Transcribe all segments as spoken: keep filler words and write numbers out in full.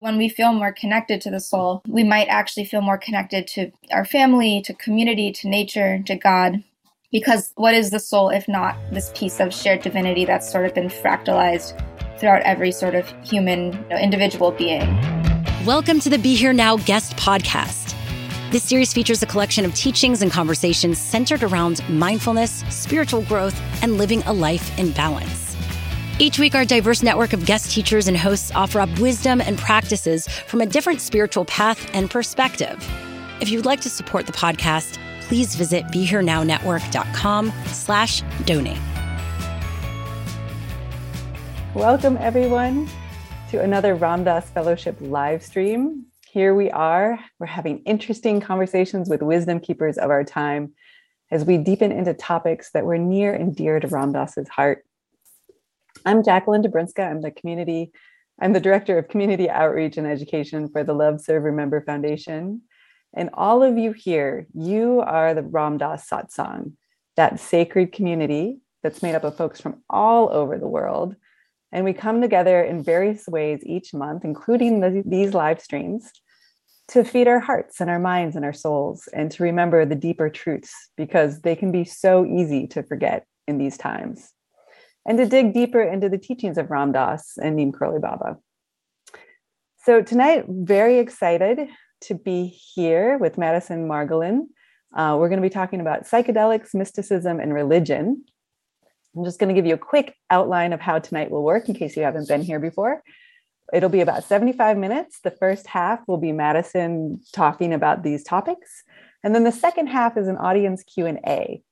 When we feel more connected to the soul, we might actually feel more connected to our family, to community, to nature, to God. Because what is the soul if not this piece of shared divinity that's sort of been fractalized throughout every sort of human, you know, individual being? Welcome to the Be Here Now Guest Podcast. This series features a collection of teachings and conversations centered around mindfulness, spiritual growth, and living a life in balance. Each week, our diverse network of guest teachers and hosts offer up wisdom and practices from a different spiritual path and perspective. If you'd like to support the podcast, please visit BeHereNowNetwork.com slash donate. Welcome, everyone, to another Ram Dass Fellowship live stream. Here we are. We're having interesting conversations with wisdom keepers of our time as we deepen into topics that were near and dear to Ram Dass's heart. I'm Jacqueline Dobrinska. I'm the community, I'm the director of community outreach and education for the Love Serve Remember Foundation. And all of you here, you are the Ram Dass Satsang, that sacred community that's made up of folks from all over the world. And we come together in various ways each month, including the, these live streams, to feed our hearts and our minds and our souls, and to remember the deeper truths, because they can be so easy to forget in these times. And to dig deeper into the teachings of Ram Dass and Neem Karoli Baba. So tonight, very excited to be here with Madison Margolin. Uh, we're going to be talking about psychedelics, mysticism, and religion. I'm just going to give you a quick outline of how tonight will work in case you haven't been here before. It'll be about seventy-five minutes. The first half will be Madison talking about these topics. And then the second half is an audience Q and A.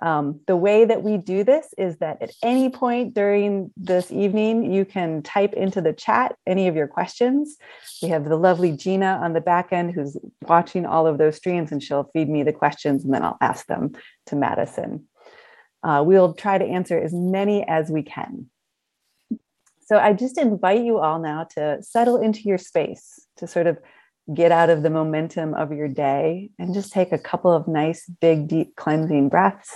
Um, the way that we do this is that at any point during this evening, you can type into the chat any of your questions. We have the lovely Gina on the back end who's watching all of those streams, and she'll feed me the questions, and then I'll ask them to Madison. Uh, we'll try to answer as many as we can. So I just invite you all now to settle into your space, to sort of get out of the momentum of your day and just take a couple of nice, big, deep cleansing breaths.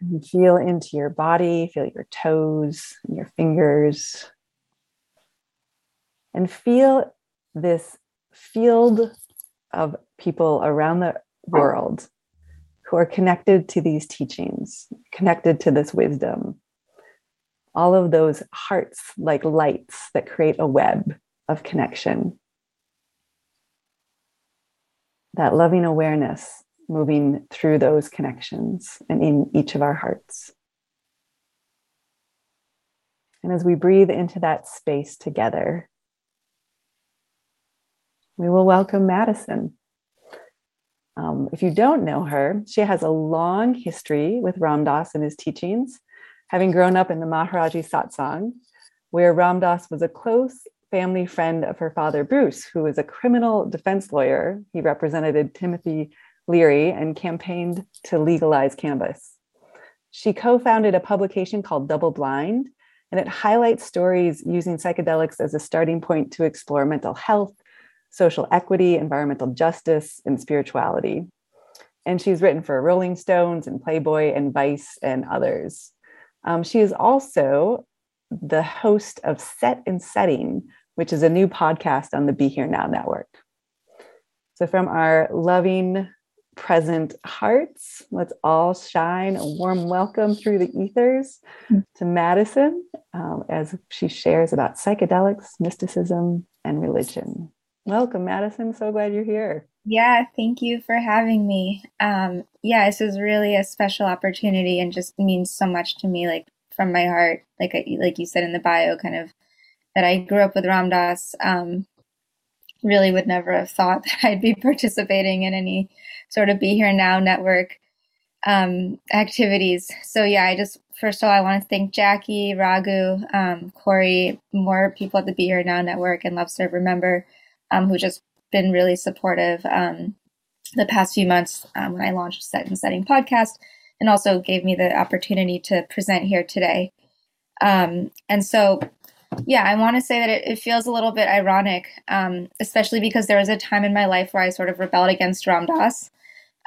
And feel into your body, feel your toes and your fingers. And feel this field of people around the world who are connected to these teachings, connected to this wisdom. All of those hearts like lights that create a web of connection. That loving awareness moving through those connections and in each of our hearts. And as we breathe into that space together, we will welcome Madison. Um, if you don't know her, she has a long history with Ram Dass and his teachings, having grown up in the Maharaj-ji satsang, where Ram Dass was a close family friend of her father, Bruce, who was a criminal defense lawyer. He represented Timothy Leary and campaigned to legalize cannabis. She co-founded a publication called Double Blind, and it highlights stories using psychedelics as a starting point to explore mental health, social equity, environmental justice, and spirituality. And she's written for Rolling Stones and Playboy and Vice and others. Um, she is also the host of Set and Setting, which is a new podcast on the Be Here Now Network. So from our loving, present hearts, let's all shine a warm welcome through the ethers to Madison um, as she shares about psychedelics, mysticism, and religion. Welcome, Madison. So glad you're here. Yeah, thank you for having me. Um, yeah, this is really a special opportunity and just means so much to me, like from my heart, like I, like you said in the bio, kind of that I grew up with Ram Dass. Um, really would never have thought that I'd be participating in any sort of Be Here Now Network um, activities. So yeah, I just, first of all, I want to thank Jackie, Raghu, um, Corey, more people at the Be Here Now Network and Love Serve Remember, um, who just been really supportive um, the past few months um, when I launched Set and Setting podcast, and also gave me the opportunity to present here today. Um, and so, yeah, I want to say that it, it feels a little bit ironic, um, especially because there was a time in my life where I sort of rebelled against Ram Dass.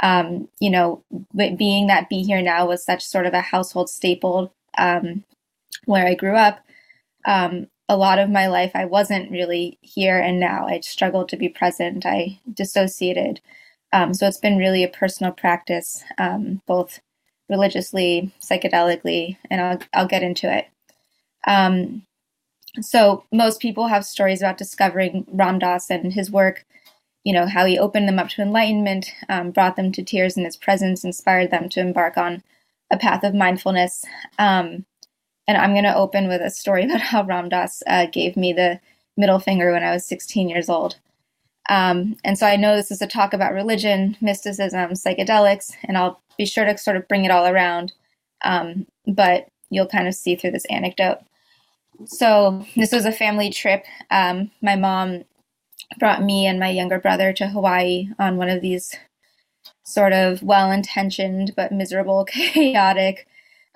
Um, you know, but being that Be Here Now was such sort of a household staple um, where I grew up, um, a lot of my life I wasn't really here and now. I struggled to be present. I dissociated. Um, so it's been really a personal practice, um, both religiously, psychedelically, and I'll, I'll get into it. Um, so most people have stories about discovering Ram Dass and his work, you know, how he opened them up to enlightenment, um, brought them to tears in his presence, inspired them to embark on a path of mindfulness. Um, and I'm going to open with a story about how Ram Dass uh, gave me the middle finger when I was sixteen years old. Um, and so I know this is a talk about religion, mysticism, psychedelics, and I'll be sure to sort of bring it all around. Um, but you'll kind of see through this anecdote. So this was a family trip. Um, my mom brought me and my younger brother to Hawaii on one of these sort of well-intentioned but miserable, chaotic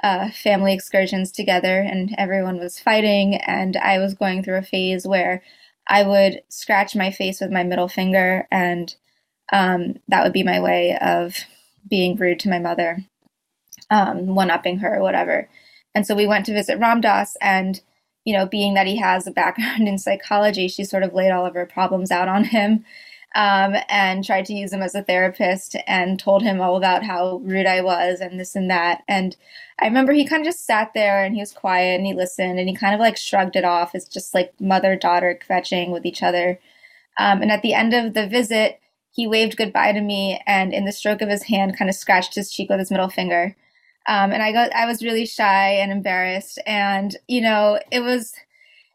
uh, family excursions together, and everyone was fighting, and I was going through a phase where I would scratch my face with my middle finger, and um, that would be my way of being rude to my mother, um, one-upping her or whatever. And so we went to visit Ram Dass, and you know, being that he has a background in psychology, she sort of laid all of her problems out on him um, and tried to use him as a therapist and told him all about how rude I was and this and that. And I remember he kind of just sat there and he was quiet and he listened and he kind of like shrugged it off. It's just like mother-daughter kvetching with each other. Um, and at the end of the visit, he waved goodbye to me and in the stroke of his hand kind of scratched his cheek with his middle finger. Um, and I got, I was really shy and embarrassed, and, you know, it was,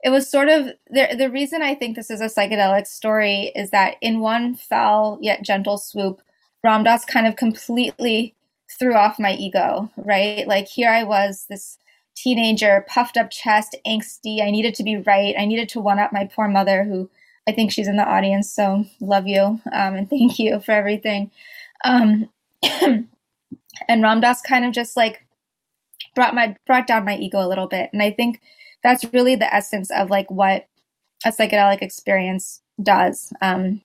it was sort of the, the reason I think this is a psychedelic story is that in one foul yet gentle swoop, Ram Dass kind of completely threw off my ego, right? Like here I was, this teenager, puffed up chest, angsty. I needed to be right. I needed to one up my poor mother, who I think she's in the audience. So love you. Um, and thank you for everything. Um, And Ram Dass kind of just like brought my brought down my ego a little bit. And I think that's really the essence of like what a psychedelic experience does. Um,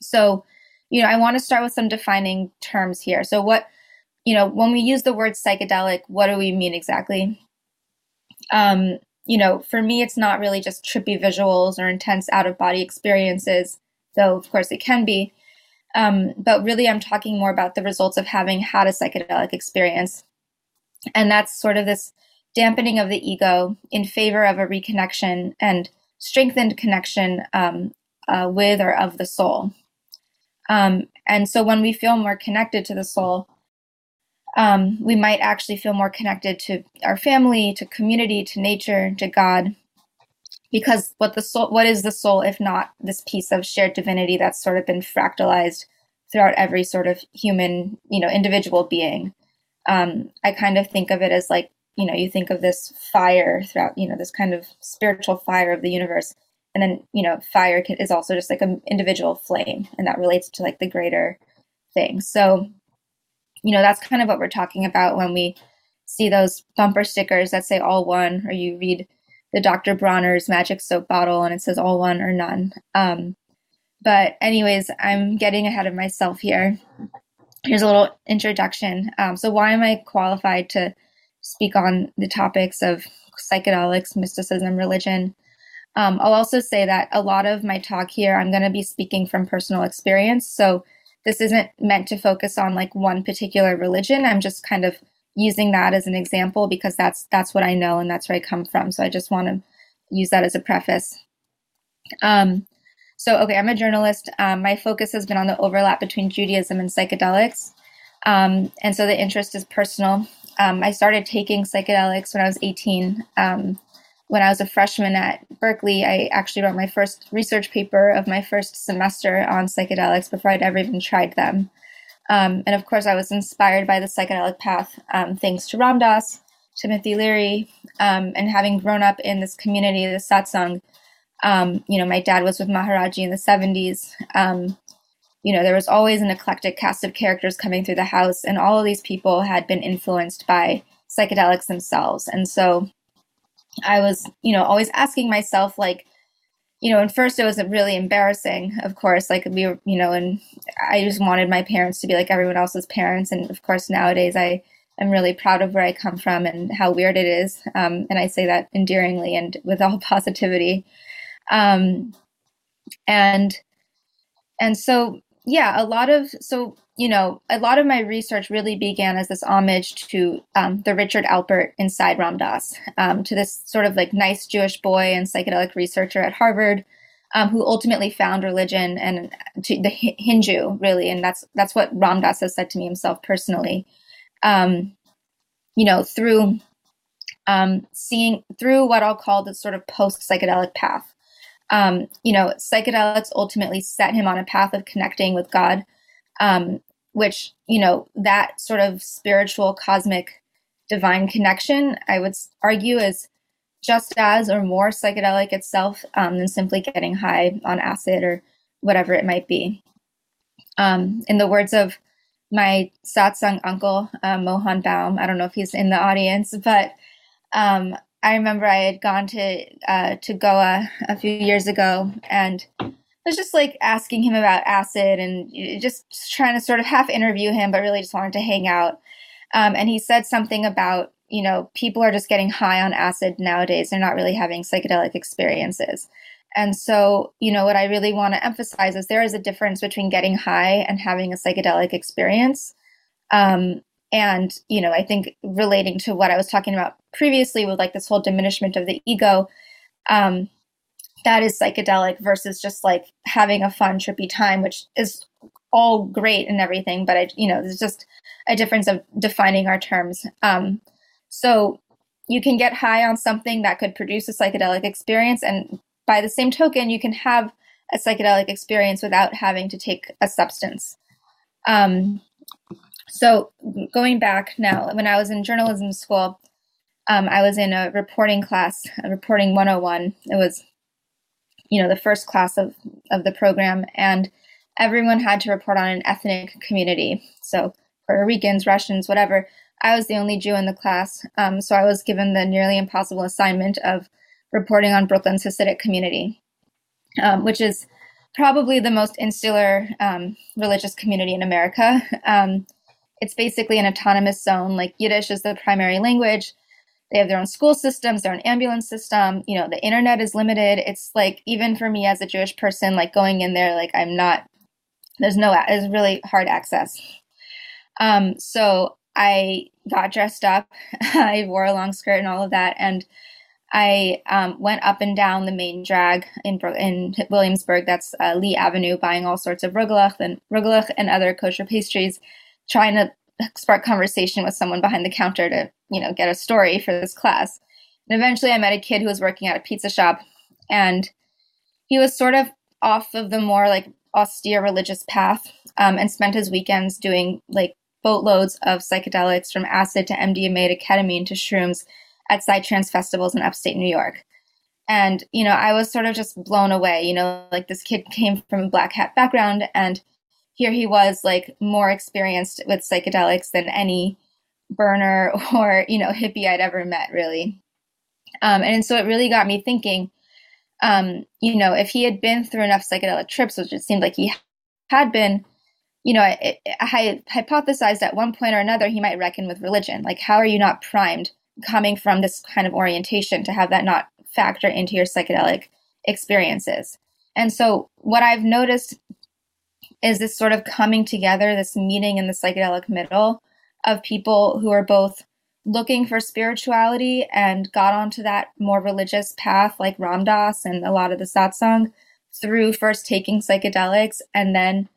so, you know, I want to start with some defining terms here. So what, you know, when we use the word psychedelic, what do we mean exactly? Um, you know, for me, it's not really just trippy visuals or intense out-of-body experiences, though, of course, it can be. Um, but really, I'm talking more about the results of having had a psychedelic experience. And that's sort of this dampening of the ego in favor of a reconnection and strengthened connection um, uh, with or of the soul. Um, and so when we feel more connected to the soul, um, we might actually feel more connected to our family, to community, to nature, to God. Because what the soul, what is the soul if not this piece of shared divinity that's sort of been fractalized throughout every sort of human, you know, individual being? Um, I kind of think of it as like, you know, you think of this fire throughout, you know, this kind of spiritual fire of the universe. And then, you know, fire is also just like an individual flame, and that relates to like the greater thing. So, you know, that's kind of what we're talking about when we see those bumper stickers that say all one, or you read the Doctor Bronner's magic soap bottle, and it says all one or none. Um, but anyways, I'm getting ahead of myself here. Here's a little introduction. Um, so why am I qualified to speak on the topics of psychedelics, mysticism, religion? Um, I'll also say that a lot of my talk here, I'm going to be speaking from personal experience. So this isn't meant to focus on like one particular religion. I'm just kind of using that as an example because that's that's what I know and that's where I come from. So I just want to use that as a preface. Um, So, okay, I'm a journalist. Um, my focus has been on the overlap between Judaism and psychedelics. Um, and so the interest is personal. Um, I started taking psychedelics when I was eighteen. Um, when I was a freshman at Berkeley, I actually wrote my first research paper of my first semester on psychedelics before I'd ever even tried them. Um, and of course, I was inspired by the psychedelic path, um, thanks to Ram Dass, Timothy Leary, um, and having grown up in this community, the satsang. Um, you know, my dad was with Maharaj-ji in the seventies. Um, you know, there was always an eclectic cast of characters coming through the house, and all of these people had been influenced by psychedelics themselves. And so I was, you know, always asking myself, like, you know, and first it was really embarrassing, of course, like we were, you know, and I just wanted my parents to be like everyone else's parents. And of course, nowadays I am really proud of where I come from and how weird it is. Um, and I say that endearingly and with all positivity. Um, and, and so, yeah, a lot of, so, you know, a lot of my research really began as this homage to um, the Richard Alpert inside Ram Dass, um, to this sort of like nice Jewish boy and psychedelic researcher at Harvard, um, who ultimately found religion and to the Hindu, really. And that's, that's what Ram Dass has said to me himself personally, um, you know, through um, seeing through what I'll call the sort of post-psychedelic path. Um, you know, psychedelics ultimately set him on a path of connecting with God, um, which, you know, that sort of spiritual, cosmic, divine connection, I would argue, is just as or more psychedelic itself um, than simply getting high on acid or whatever it might be. Um, in the words of my satsang uncle, uh, Mohan Baum, I don't know if he's in the audience, but um I remember I had gone to uh, to Goa a few years ago, and I was just like asking him about acid and just trying to sort of half interview him, but really just wanted to hang out. Um, and he said something about, you know, people are just getting high on acid nowadays. They're not really having psychedelic experiences. And so, you know, what I really want to emphasize is there is a difference between getting high and having a psychedelic experience. Um And, you know, I think relating to what I was talking about previously with like this whole diminishment of the ego, um, that is psychedelic versus just like having a fun, trippy time, which is all great and everything. But, I, you know, there's just a difference of defining our terms. Um, so you can get high on something that could produce a psychedelic experience. And by the same token, you can have a psychedelic experience without having to take a substance. Um So going back now, when I was in journalism school, um, I was in a reporting class, a reporting one oh one. It was, you know, the first class of, of the program, and everyone had to report on an ethnic community. So Puerto Ricans, Russians, whatever. I was the only Jew in the class. Um, so I was given the nearly impossible assignment of reporting on Brooklyn's Hasidic community, um, which is probably the most insular um, religious community in America. Um It's basically an autonomous zone. Like Yiddish is the primary language. They have their own school systems, their own ambulance system. You know, the internet is limited. It's like, even for me as a Jewish person, like going in there, like I'm not, there's no, it's really hard access. Um, so I got dressed up. I wore a long skirt and all of that. And I um, went up and down the main drag in in Williamsburg. That's uh, Lee Avenue, buying all sorts of rugelach and, rugelach and other kosher pastries, trying to spark conversation with someone behind the counter to, you know, get a story for this class. And eventually I met a kid who was working at a pizza shop, and he was sort of off of the more like austere religious path, um, and spent his weekends doing like boatloads of psychedelics, from acid to M D M A to ketamine to shrooms, at psytrance festivals in upstate New York. And, you know, I was sort of just blown away, you know, like this kid came from a black hat background, and here he was, like, more experienced with psychedelics than any burner or, you know, hippie I'd ever met, really. Um, and so it really got me thinking, um, you know, if he had been through enough psychedelic trips, which it seemed like he had been, you know, I, I, I hypothesized at one point or another he might reckon with religion. Like, how are you not primed coming from this kind of orientation to have that not factor into your psychedelic experiences? And so what I've noticed is this sort of coming together, this meeting in the psychedelic middle of people who are both looking for spirituality and got onto that more religious path like Ram Dass and a lot of the satsang, through first taking psychedelics and then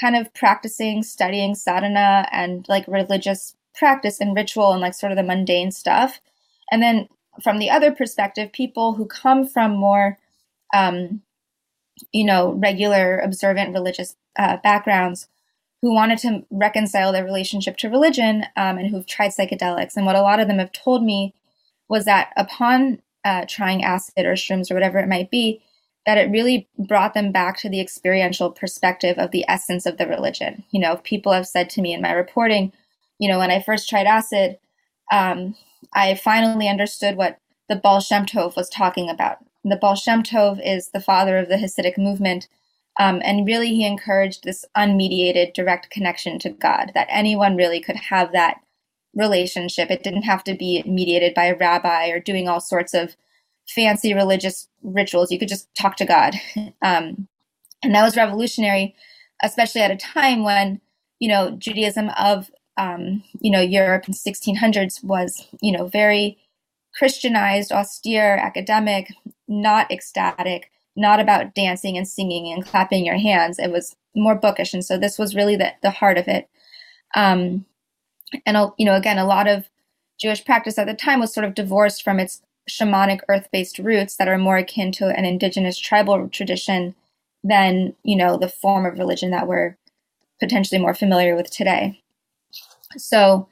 kind of practicing, studying sadhana and like religious practice and ritual and like sort of the mundane stuff. And then from the other perspective, people who come from more, um, you know, regular observant religious uh, backgrounds who wanted to reconcile their relationship to religion um, and who've tried psychedelics. And what a lot of them have told me was that upon uh, trying acid or shrooms or whatever it might be, that it really brought them back to the experiential perspective of the essence of the religion. You know, people have said to me in my reporting, you know, when I first tried acid, um, I finally understood what the Baal Shem Tov was talking about. The Baal Shem Tov is the father of the Hasidic movement. Um, and really, he encouraged this unmediated, direct connection to God, that anyone really could have that relationship. It didn't have to be mediated by a rabbi or doing all sorts of fancy religious rituals. You could just talk to God. Um, and that was revolutionary, especially at a time when, you know, Judaism of, um, you know, Europe in the sixteen hundreds was, you know, very Christianized, austere, academic, not ecstatic, not about dancing and singing and clapping your hands. It was more bookish. And so this was really the, the heart of it. Um, and, you know, again, a lot of Jewish practice at the time was sort of divorced from its shamanic earth-based roots that are more akin to an indigenous tribal tradition than, you know, the form of religion that we're potentially more familiar with today. So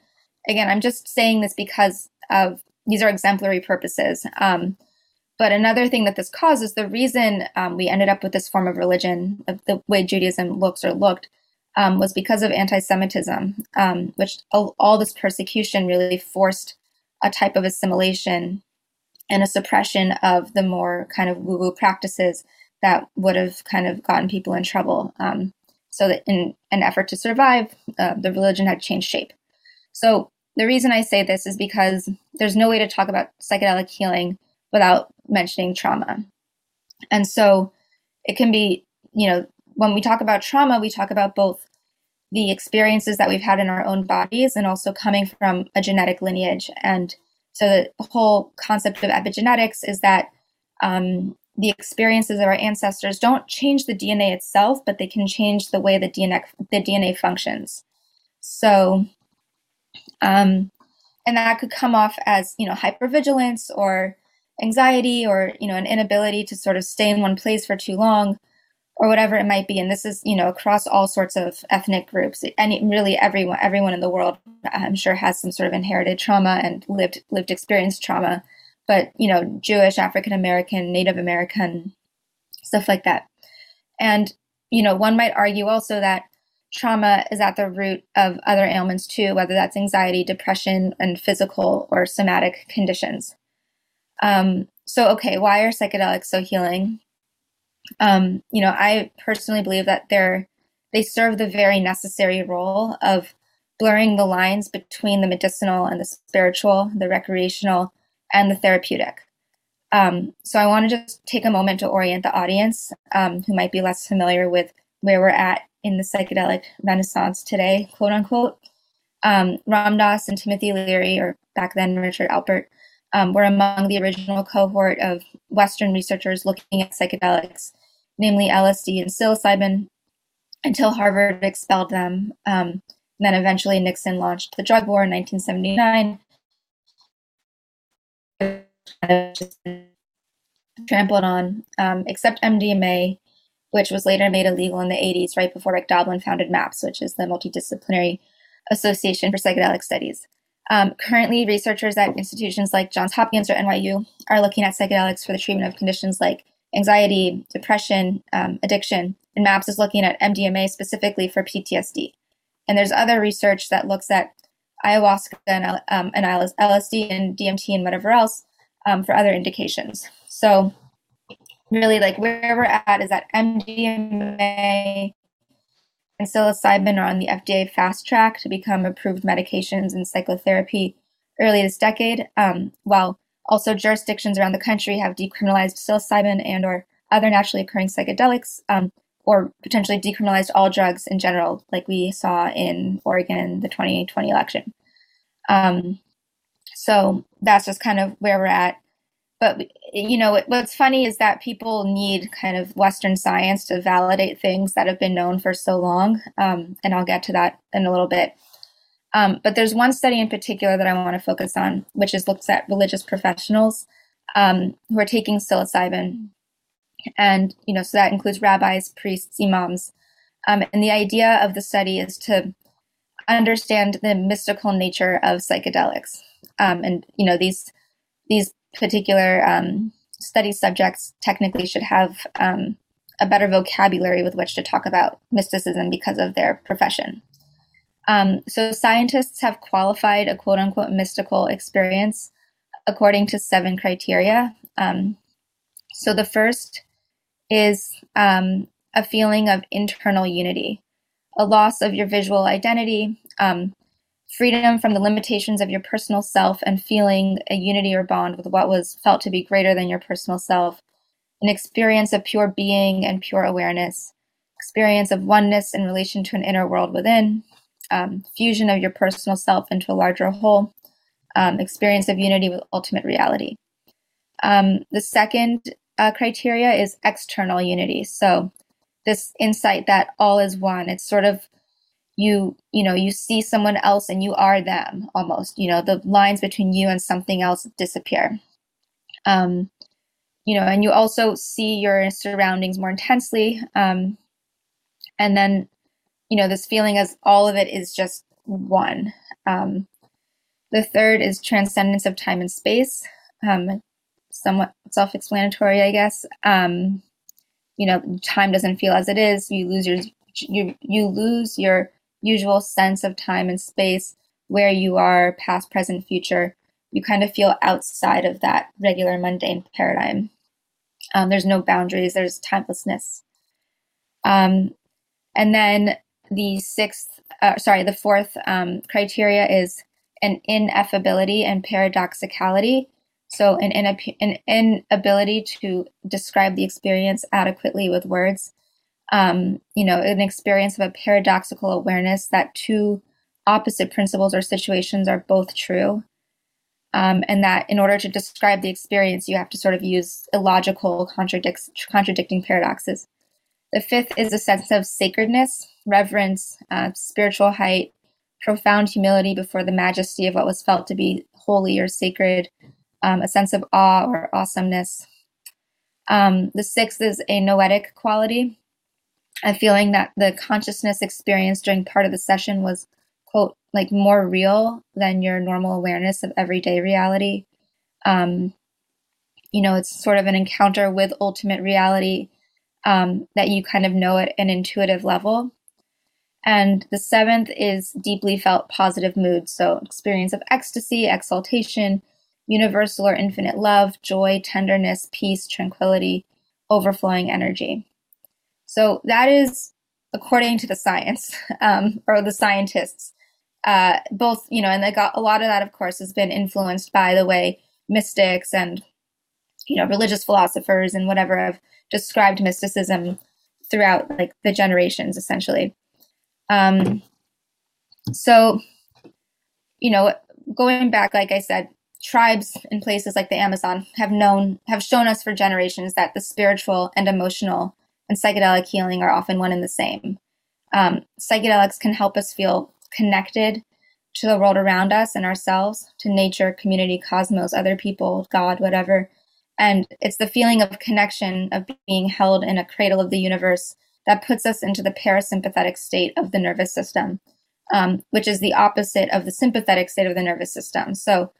again, I'm just saying this because of these are exemplary purposes. Um, But another thing that this causes, the reason um, we ended up with this form of religion, of the way Judaism looks or looked, um, was because of anti-Semitism, um, which all, all this persecution really forced a type of assimilation and a suppression of the more kind of woo-woo practices that would have kind of gotten people in trouble. Um, so that in an effort to survive, uh, the religion had changed shape. So the reason I say this is because there's no way to talk about psychedelic healing without mentioning trauma. And so it can be, you know, when we talk about trauma, we talk about both the experiences that we've had in our own bodies and also coming from a genetic lineage. And so the whole concept of epigenetics is that um, the experiences of our ancestors don't change the D N A itself, but they can change the way the D N A, the D N A functions. So, um, and that could come off as, you know, hypervigilance or anxiety or, you know, an inability to sort of stay in one place for too long or whatever it might be. And this is, you know, across all sorts of ethnic groups. Any, really everyone, everyone in the world, I'm sure, has some sort of inherited trauma and lived, lived experience trauma, but, you know, Jewish, African-American, Native American, stuff like that. And, you know, one might argue also that trauma is at the root of other ailments too, whether that's anxiety, depression, and physical or somatic conditions. Um, so, okay, why are psychedelics so healing? Um, you know, I personally believe that they're, they serve the very necessary role of blurring the lines between the medicinal and the spiritual, the recreational, and the therapeutic. Um, so I want to just take a moment to orient the audience, um, who might be less familiar with where we're at in the psychedelic renaissance today, quote unquote. Um, Ram Dass and Timothy Leary, or back then Richard Alpert, Um, were among the original cohort of Western researchers looking at psychedelics, namely L S D and psilocybin, until Harvard expelled them. Um, and then eventually Nixon launched the drug war in nineteen seventy-nine, trampled on, um, except M D M A, which was later made illegal in the eighties, right before Rick Doblin founded MAPS, which is the Multidisciplinary Association for Psychedelic Studies. Um, currently, researchers at institutions like Johns Hopkins or N Y U are looking at psychedelics for the treatment of conditions like anxiety, depression, um, addiction, and MAPS is looking at M D M A specifically for P T S D. And there's other research that looks at ayahuasca and, um, and L S D and D M T and whatever else um, for other indications. So really, like, where we're at is that M D M A and psilocybin are on the F D A fast track to become approved medications in psychotherapy early this decade, um, while also jurisdictions around the country have decriminalized psilocybin and or other naturally occurring psychedelics, um, or potentially decriminalized all drugs in general, like we saw in Oregon in the twenty twenty election. Um, so that's just kind of where we're at But, you know, what's funny is that people need kind of Western science to validate things that have been known for so long. Um, and I'll get to that in a little bit. Um, but there's one study in particular that I want to focus on, which is looks at religious professionals um, who are taking psilocybin. And, you know, so that includes rabbis, priests, imams. Um, and the idea of the study is to understand the mystical nature of psychedelics. Um, and, you know, these these particular um, study subjects technically should have um, a better vocabulary with which to talk about mysticism because of their profession. Um, so scientists have qualified a quote-unquote mystical experience according to seven criteria. Um, so the first is um, a feeling of internal unity, a loss of your visual identity, um, freedom from the limitations of your personal self and feeling a unity or bond with what was felt to be greater than your personal self, an experience of pure being and pure awareness, experience of oneness in relation to an inner world within, um, fusion of your personal self into a larger whole, um, experience of unity with ultimate reality. Um, the second uh, criteria is external unity. So this insight that all is one, it's sort of You, you know, you see someone else and you are them almost, you know, the lines between you and something else disappear. Um, you know, and you also see your surroundings more intensely. Um, and then, you know, this feeling as all of it is just one. Um, the third is transcendence of time and space. Um, somewhat self-explanatory, I guess. Um, you know, time doesn't feel as it is. You lose your, you, you lose your usual sense of time and space, where you are, past, present, future. You kind of feel outside of that regular mundane paradigm. Um, there's no boundaries, there's timelessness. Um, and then the sixth, uh, sorry, the fourth um, criteria is an ineffability and paradoxicality. So an, inap- an inability to describe the experience adequately with words. Um, you know, an experience of a paradoxical awareness that two opposite principles or situations are both true. Um, and that in order to describe the experience, you have to sort of use illogical contradic- contradicting paradoxes. The fifth is a sense of sacredness, reverence, uh, spiritual height, profound humility before the majesty of what was felt to be holy or sacred, um, a sense of awe or awesomeness. Um, the sixth is a noetic quality, a feeling that the consciousness experience during part of the session was, quote, like more real than your normal awareness of everyday reality. Um, you know, it's sort of an encounter with ultimate reality um, that you kind of know at an intuitive level. And the seventh is deeply felt positive mood. So experience of ecstasy, exaltation, universal or infinite love, joy, tenderness, peace, tranquility, overflowing energy. So that is, according to the science, um, or the scientists, uh, both, you know, and they got, a lot of that, of course, has been influenced by the way mystics and, you know, religious philosophers and whatever have described mysticism throughout, like, the generations, essentially. Um, so, you know, going back, like I said, tribes in places like the Amazon have known, have shown us for generations that the spiritual and emotional and psychedelic healing are often one and the same. Um, psychedelics can help us feel connected to the world around us and ourselves, to nature, community, cosmos, other people, God, whatever. And it's the feeling of connection, of being held in a cradle of the universe, that puts us into the parasympathetic state of the nervous system, um, which is the opposite of the sympathetic state of the nervous system. So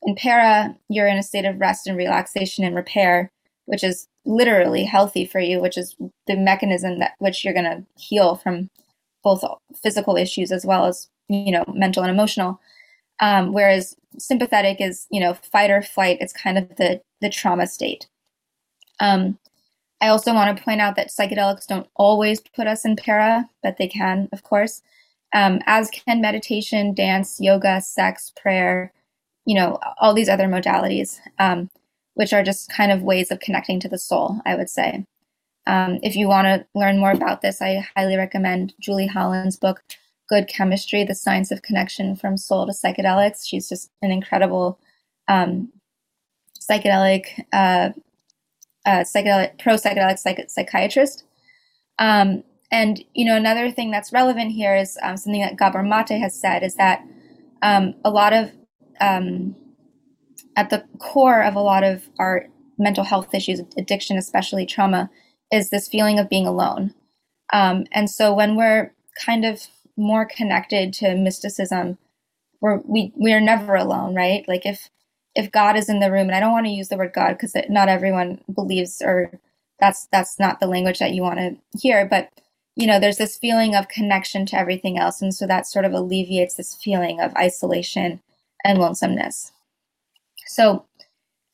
in para, you're in a state of rest and relaxation and repair, which is literally healthy for you, which is the mechanism that which you're going to heal from both physical issues as well as, you know, mental and emotional. Um, whereas sympathetic is, you know, fight or flight. It's kind of the, the trauma state. Um, I also want to point out that psychedelics don't always put us in para, but they can, of course, um, as can meditation, dance, yoga, sex, prayer, you know, all these other modalities. Um, which are just kind of ways of connecting to the soul, I would say. Um, if you want to learn more about this, I highly recommend Julie Holland's book, Good Chemistry, The Science of Connection from Soul to Psychedelics. She's just an incredible um, psychedelic, uh, uh, psychedelic pro-psychedelic psych- psychiatrist. Um, and, you know, another thing that's relevant here is um, something that Gabor Mate has said, is that um, a lot of, um, at the core of a lot of our mental health issues, addiction, especially trauma, is this feeling of being alone. Um, and so when we're kind of more connected to mysticism, we're, we we are never alone, right? Like if if God is in the room, and I don't want to use the word God because not everyone believes, or that's that's not the language that you want to hear, but you know, there's this feeling of connection to everything else, and so that sort of alleviates this feeling of isolation and lonesomeness. So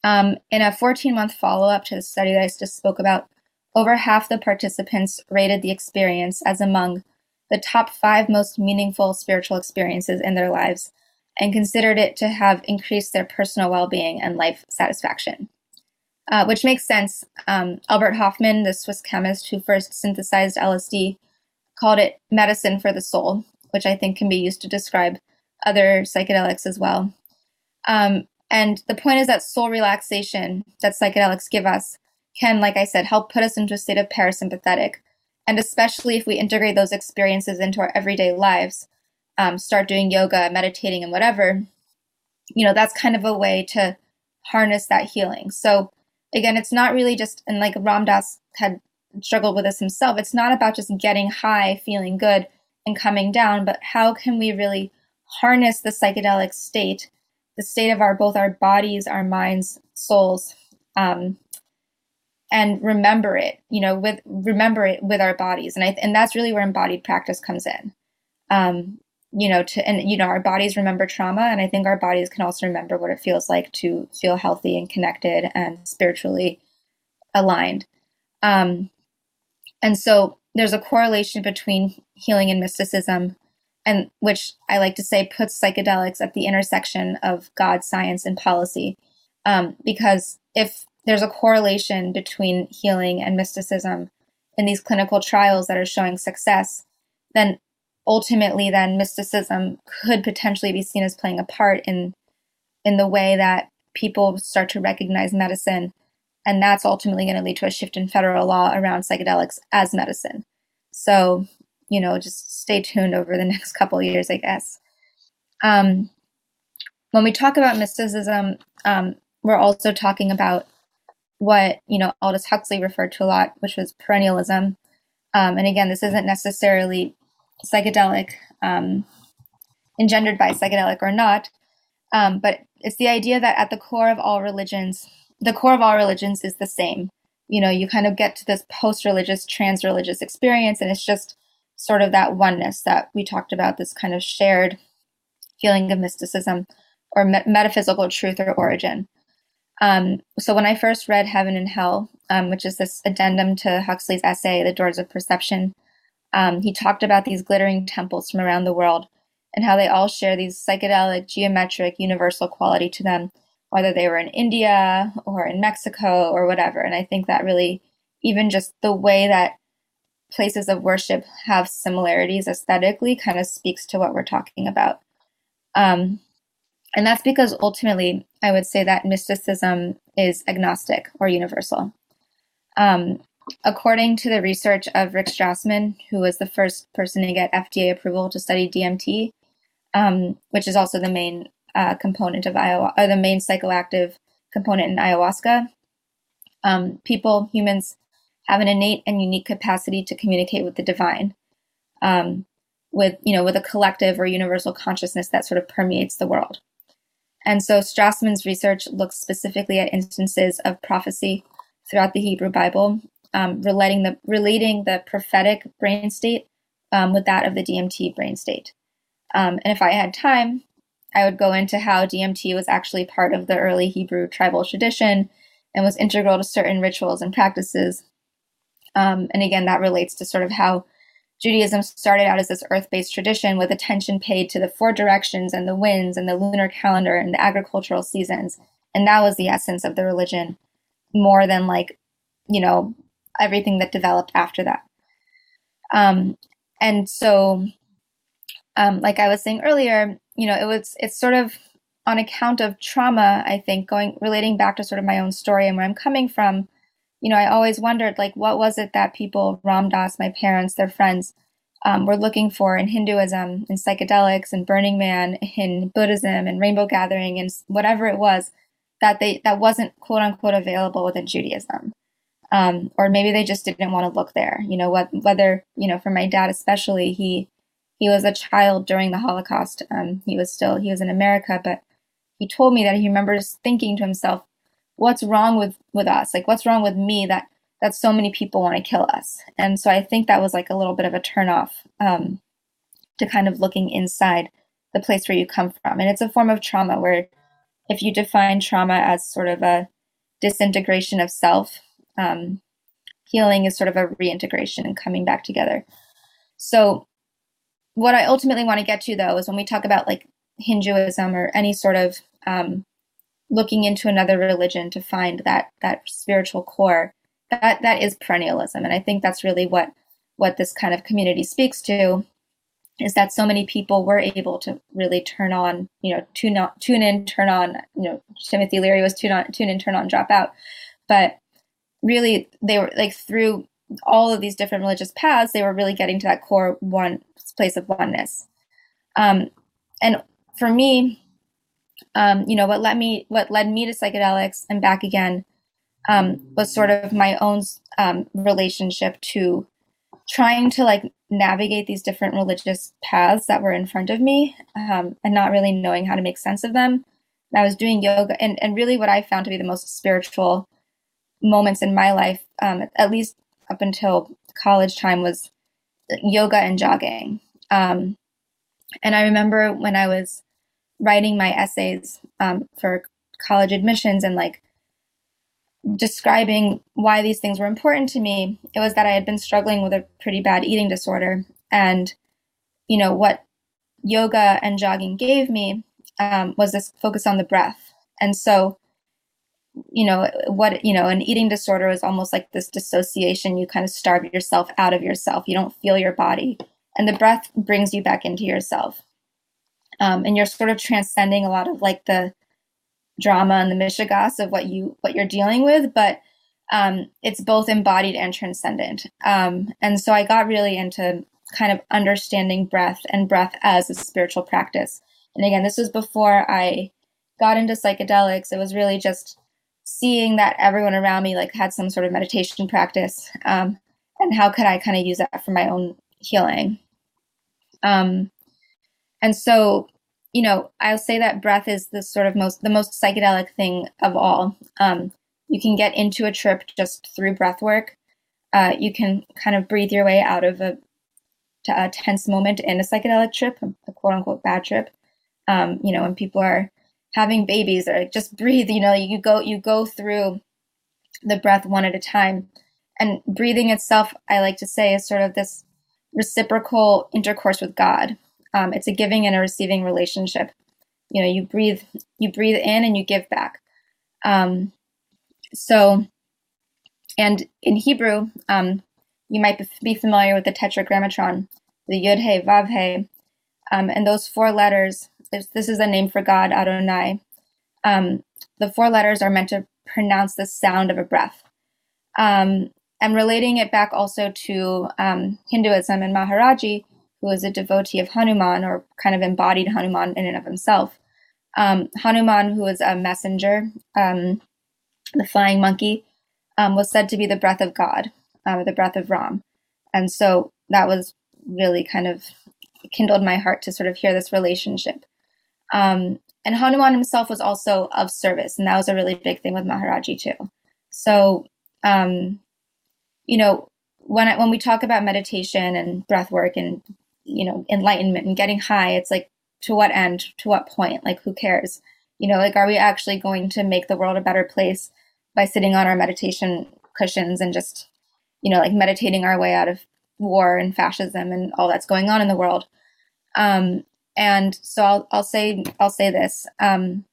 um, in a fourteen-month follow-up to the study that I just spoke about, over half the participants rated the experience as among the top five most meaningful spiritual experiences in their lives, and considered it to have increased their personal well-being and life satisfaction, uh, which makes sense. Um, Albert Hoffman, the Swiss chemist who first synthesized L S D, called it medicine for the soul, which I think can be used to describe other psychedelics as well. Um, and the point is that soul relaxation that psychedelics give us can, like I said, help put us into a state of parasympathetic, and especially if we integrate those experiences into our everyday lives, um, start doing yoga, meditating, and whatever, you know, that's kind of a way to harness that healing. So again, it's not really just, and like Ram Dass had struggled with this himself, it's not about just getting high, feeling good, and coming down, but how can we really harness the psychedelic state, the state of our both our bodies, our minds, souls, um, and remember it, you know, with remember it with our bodies. And I, and that's really where embodied practice comes in, um, you know, to, and, you know, our bodies remember trauma. And I think our bodies can also remember what it feels like to feel healthy and connected and spiritually aligned. Um, and so there's a correlation between healing and mysticism, and which I like to say puts psychedelics at the intersection of God, science, and policy. Um, because if, there's a correlation between healing and mysticism in these clinical trials that are showing success, then ultimately then mysticism could potentially be seen as playing a part in in the way that people start to recognize medicine. And that's ultimately going to lead to a shift in federal law around psychedelics as medicine. So, you know, just stay tuned over the next couple of years, I guess. Um, when we talk about mysticism, um, we're also talking about what, you know, Aldous Huxley referred to a lot, which was perennialism. Um, and again, this isn't necessarily psychedelic, um, engendered by psychedelic or not, um, but it's the idea that at the core of all religions, the core of all religions is the same. You know, you kind of get to this post-religious, trans-religious experience, and it's just sort of that oneness that we talked about, this kind of shared feeling of mysticism or me- metaphysical truth or origin. Um, so when I first read Heaven and Hell, um, which is this addendum to Huxley's essay, The Doors of Perception, um, he talked about these glittering temples from around the world and how they all share these psychedelic, geometric, universal quality to them, whether they were in India or in Mexico or whatever. And I think that really, even just the way that places of worship have similarities aesthetically kind of speaks to what we're talking about. Um, and that's because ultimately, I would say that mysticism is agnostic or universal. Um, according to the research of Rick Strassman, who was the first person to get F D A approval to study D M T, um, which is also the main uh, component of ayahuasca, or the main psychoactive component in ayahuasca, um, people, humans, have an innate and unique capacity to communicate with the divine, um, with you know, with a collective or universal consciousness that sort of permeates the world. And so Strassman's research looks specifically at instances of prophecy throughout the Hebrew Bible, um, relating the relating the prophetic brain state um, with that of the D M T brain state. Um, and if I had time, I would go into how D M T was actually part of the early Hebrew tribal tradition and was integral to certain rituals and practices. Um, and again, that relates to sort of how Judaism started out as this earth-based tradition with attention paid to the four directions and the winds and the lunar calendar and the agricultural seasons. And that was the essence of the religion, more than like, you know, everything that developed after that. Um, and so, um, like I was saying earlier, you know, it was, it's sort of on account of trauma, I think, going relating back to sort of my own story and where I'm coming from, you know, I always wondered, like, what was it that people, Ram Dass, my parents, their friends, um, were looking for in Hinduism, in psychedelics, in Burning Man, in Buddhism, and rainbow gathering, and whatever it was that they that wasn't quote unquote available within Judaism, um, or maybe they just didn't want to look there. You know, what, whether you know, for my dad especially, he he was a child during the Holocaust. Um, he was still he was in America, but he told me that he remembers thinking to himself, what's wrong with, with us? Like, what's wrong with me that, that so many people want to kill us? And so I think that was like a little bit of a turnoff um, to kind of looking inside the place where you come from. And it's a form of trauma where if you define trauma as sort of a disintegration of self, um, healing is sort of a reintegration and coming back together. So what I ultimately want to get to, though, is when we talk about like Hinduism or any sort of um, looking into another religion to find that that spiritual core, that that is perennialism. And I think that's really what what this kind of community speaks to, is that so many people were able to really turn on, you know, tune on, tune in, turn on. You know, Timothy Leary was tune on, tune in, turn on, drop out. But really, they were like through all of these different religious paths, they were really getting to that core one place of oneness. Um, and for me, um, you know, what led me, what led me to psychedelics and back again um, was sort of my own um, relationship to trying to like navigate these different religious paths that were in front of me um, and not really knowing how to make sense of them. And I was doing yoga, and, and really what I found to be the most spiritual moments in my life, um, at least up until college time, was yoga and jogging. Um, and I remember when I was writing my essays um, for college admissions and like describing why these things were important to me, it was that I had been struggling with a pretty bad eating disorder. And, you know, what yoga and jogging gave me um, was this focus on the breath. And so, you know, what, you know, an eating disorder is almost like this dissociation. You kind of starve yourself out of yourself. You don't feel your body. And the breath brings you back into yourself. Um, and you're sort of transcending a lot of like the drama and the mishigas of what you what you're dealing with, but um, it's both embodied and transcendent. Um, and so I got really into kind of understanding breath and breath as a spiritual practice. And again, this was before I got into psychedelics. It was really just seeing that everyone around me like had some sort of meditation practice, um, and how could I kind of use that for my own healing. Um, And so, you know, I'll say that breath is the sort of most, the most psychedelic thing of all. Um, you can get into a trip just through breath work. Uh, you can kind of breathe your way out of a, a tense moment in a psychedelic trip, a quote unquote bad trip. Um, you know, when people are having babies or like, just breathe, you know, you go, you go through the breath one at a time. And breathing itself, I like to say, is sort of this reciprocal intercourse with God. Um, it's a giving and a receiving relationship. You know, you breathe, you breathe in and you give back. Um, so, and in Hebrew, um, you might be familiar with the tetragrammatron, the Yud He Vav He, um, and those four letters. This is a name for God, Adonai. Um, the four letters are meant to pronounce the sound of a breath. Um, and relating it back also to um, Hinduism and Maharaj-ji, who is a devotee of Hanuman, or kind of embodied Hanuman in and of himself. Um, Hanuman, who is a messenger, um, the flying monkey, um, was said to be the breath of God, uh, the breath of Ram. And so that was really kind of kindled my heart to sort of hear this relationship. Um, and Hanuman himself was also of service. And that was a really big thing with Maharaj-ji too. So, um, you know, when I, when we talk about meditation and breath work and, you know, enlightenment and getting high, it's like, to what end, to what point, like, who cares? You know, like, are we actually going to make the world a better place by sitting on our meditation cushions and just, you know, like meditating our way out of war and fascism and all that's going on in the world? Um, and so I'll, I'll say, I'll say this, um,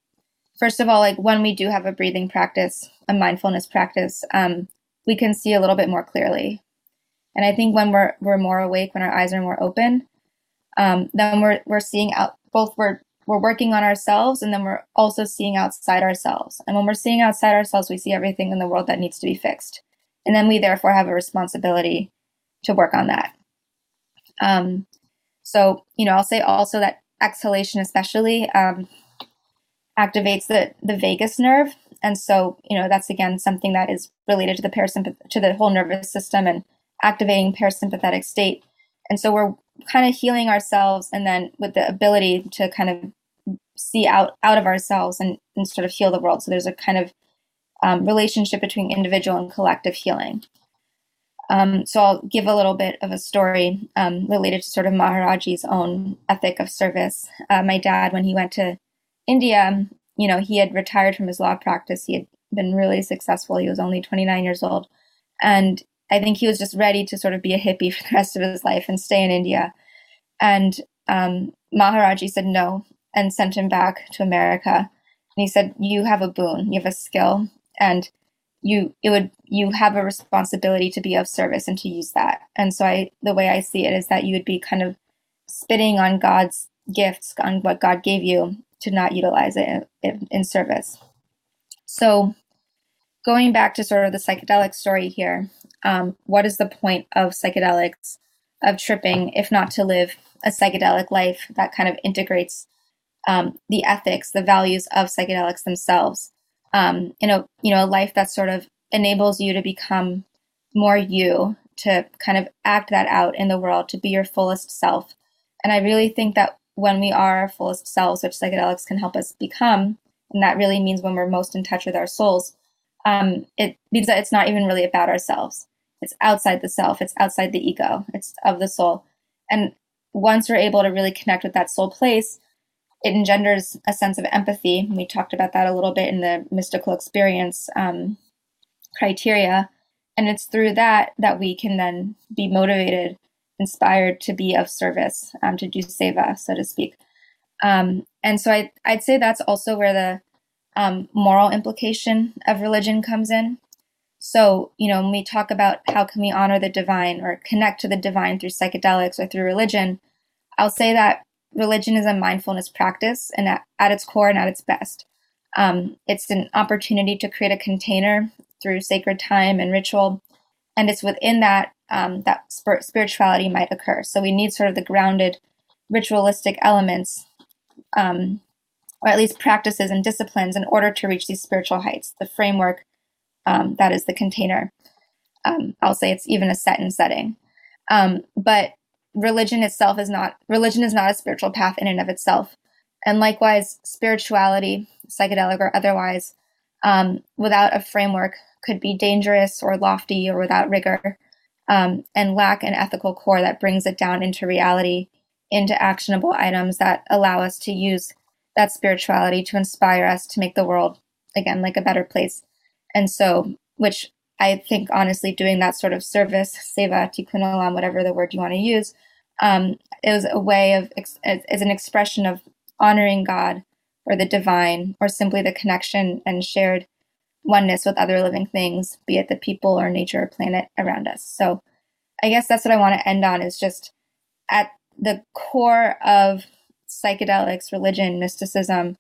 first of all, like, when we do have a breathing practice, a mindfulness practice, um, we can see a little bit more clearly. And I think when we're we're more awake, when our eyes are more open, um, then we're we're seeing out both we're we're working on ourselves, and then we're also seeing outside ourselves. And when we're seeing outside ourselves, we see everything in the world that needs to be fixed. And then we therefore have a responsibility to work on that. Um, so, you know, I'll say also that exhalation especially um, activates the, the vagus nerve. And so, you know, that's, again, something that is related to the parasymp- to the whole nervous system and activating parasympathetic state. And so we're kind of healing ourselves, and then with the ability to kind of see out, out of ourselves and, and sort of heal the world. So there's a kind of um, relationship between individual and collective healing. Um, so I'll give a little bit of a story um, related to sort of Maharaj-ji's own ethic of service. Uh, my dad, when he went to India, you know, he had retired from his law practice. He had been really successful. He was only twenty-nine years old. And I think he was just ready to sort of be a hippie for the rest of his life and stay in India. And um, Maharaj-ji said no and sent him back to America. And he said, you have a boon, you have a skill, and you it would you have a responsibility to be of service and to use that. And so I, the way I see it is that you would be kind of spitting on God's gifts, on what God gave you, to not utilize it in, in service. So going back to sort of the psychedelic story here, um, what is the point of psychedelics, of tripping, if not to live a psychedelic life that kind of integrates um, the ethics, the values of psychedelics themselves, um, in a, you know, a life that sort of enables you to become more you, to kind of act that out in the world, to be your fullest self. And I really think that when we are our fullest selves, which psychedelics can help us become, and that really means when we're most in touch with our souls, um, it means that it's not even really about ourselves. It's outside the self. It's outside the ego. It's of the soul. And once we're able to really connect with that soul place, it engenders a sense of empathy. We talked about that a little bit in the mystical experience um, criteria. And it's through that that we can then be motivated, inspired to be of service, um, to do seva, so to speak. Um, and so I, I'd say that's also where the um, moral implication of religion comes in. So, you know, when we talk about how can we honor the divine or connect to the divine through psychedelics or through religion, I'll say that religion is a mindfulness practice, and at, at its core and at its best. Um, it's an opportunity to create a container through sacred time and ritual, and it's within that Um, that spir- spirituality might occur. So we need sort of the grounded ritualistic elements, um, or at least practices and disciplines, in order to reach these spiritual heights, the framework um, that is the container. Um, I'll say it's even a set and setting. Um, but religion itself is not, religion is not a spiritual path in and of itself. And likewise, spirituality, psychedelic or otherwise, um, without a framework could be dangerous or lofty or without rigor. Um, and lack an ethical core that brings it down into reality, into actionable items that allow us to use that spirituality to inspire us to make the world, again, like a better place. And so, which I think, honestly, doing that sort of service, seva, tikkun olam, whatever the word you want to use, um, is a way of, is an expression of honoring God or the divine, or simply the connection and shared oneness with other living things, be it the people or nature or planet around us. So I guess that's what I want to end on, is just at the core of psychedelics, religion, mysticism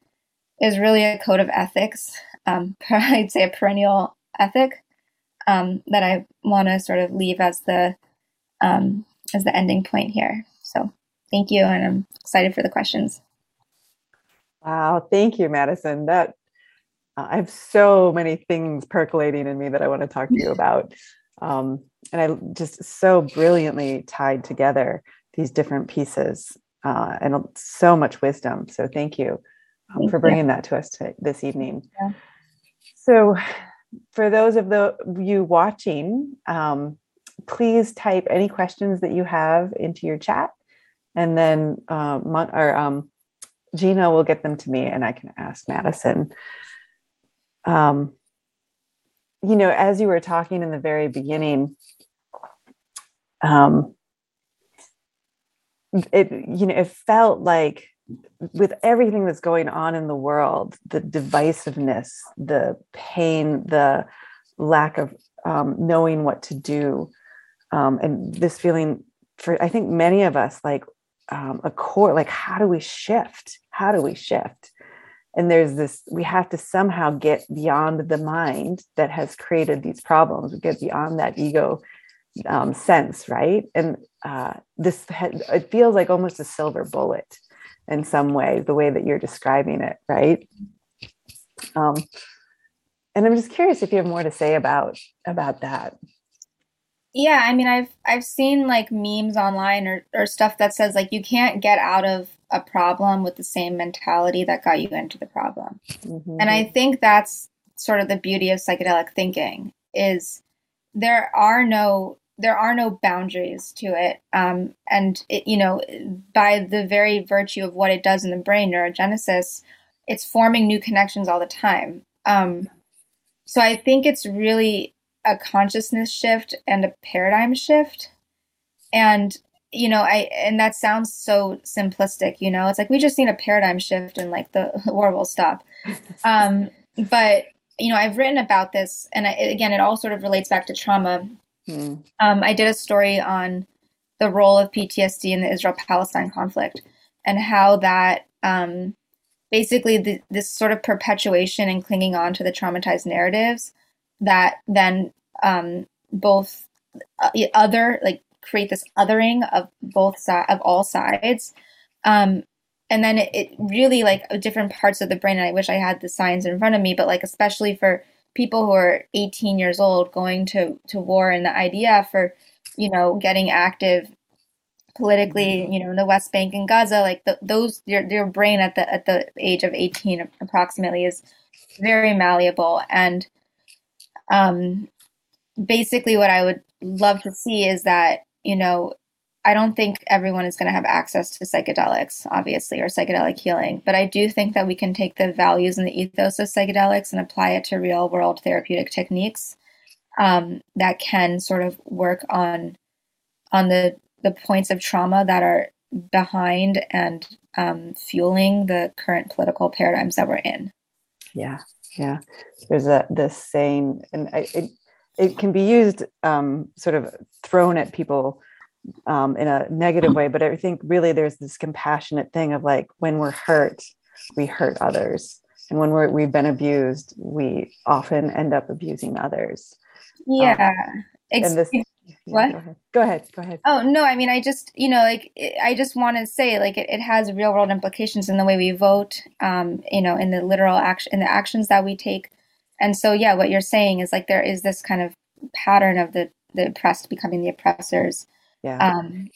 is really a code of ethics. Um, I'd say a perennial ethic um, that I want to sort of leave as the um, as the ending point here. So thank you, and I'm excited for the questions. Wow, thank you, Madison. That I have so many things percolating in me that I want to talk to you about. Um, and I just so brilliantly tied together these different pieces uh, and so much wisdom. So thank you um, thank for bringing you. that to us t- this evening. Yeah. So for those of the, you watching, um, please type any questions that you have into your chat, and then uh, Mon- or, um, Gina will get them to me, and I can ask Madison. Um, you know, as you were talking in the very beginning, um, it, you know, it felt like with everything that's going on in the world, the divisiveness, the pain, the lack of, um, knowing what to do. Um, and this feeling for, I think many of us, like, um, a core, like, how do we shift? How do we shift? And there's this, we have to somehow get beyond the mind that has created these problems. We get beyond that ego um, sense, right? And uh, this, it feels like almost a silver bullet in some way, the way that you're describing it, right? Um, and I'm just curious if you have more to say about, about that. Yeah. I mean, I've, I've seen like memes online or, or stuff that says like, you can't get out of a problem with the same mentality that got you into the problem. Mm-hmm. And I think that's sort of the beauty of psychedelic thinking is there are no, there are no boundaries to it. Um, and it, you know, by the very virtue of what it does in the brain, neurogenesis, it's forming new connections all the time. Um, so I think it's really a consciousness shift and a paradigm shift. And, you know, I, and that sounds so simplistic, you know, it's like, we just need a paradigm shift and like the war will stop. Um, but, you know, I've written about this and I, again, it all sort of relates back to trauma. Hmm. Um, I did a story on the role of P T S D in the Israel-Palestine conflict and how that, um, basically the, this sort of perpetuation and clinging on to the traumatized narratives that then um, both other, like create this othering of both sides, of all sides. Um, and then it, it really like different parts of the brain. And I wish I had the science in front of me, but like, especially for people who are eighteen years old going to, to war and the I D F or, you know, getting active politically, you know, in the West Bank and Gaza, like the, those, your, your brain at the, at the age of eighteen approximately is very malleable. And um, basically what I would love to see is that, you know, I don't think everyone is going to have access to psychedelics, obviously, or psychedelic healing, but I do think that we can take the values and the ethos of psychedelics and apply it to real world therapeutic techniques um, that can sort of work on, on the, the points of trauma that are behind and um, fueling the current political paradigms that we're in. Yeah. Yeah. There's a, this saying, and I, it, it can be used um, sort of thrown at people um, in a negative way, but I think really there's this compassionate thing of like, when we're hurt, we hurt others. And when we're, we've been abused, we often end up abusing others. Yeah. Um, Ex- and this, What? Yeah, go ahead. Go ahead. Oh, no. I mean, I just, you know, like, I just want to say, like, it, it has real world implications in the way we vote, um, you know, in the literal action, in the actions that we take. And so, yeah, what you're saying is like, there is this kind of pattern of the, the oppressed becoming the oppressors. Yeah. Um,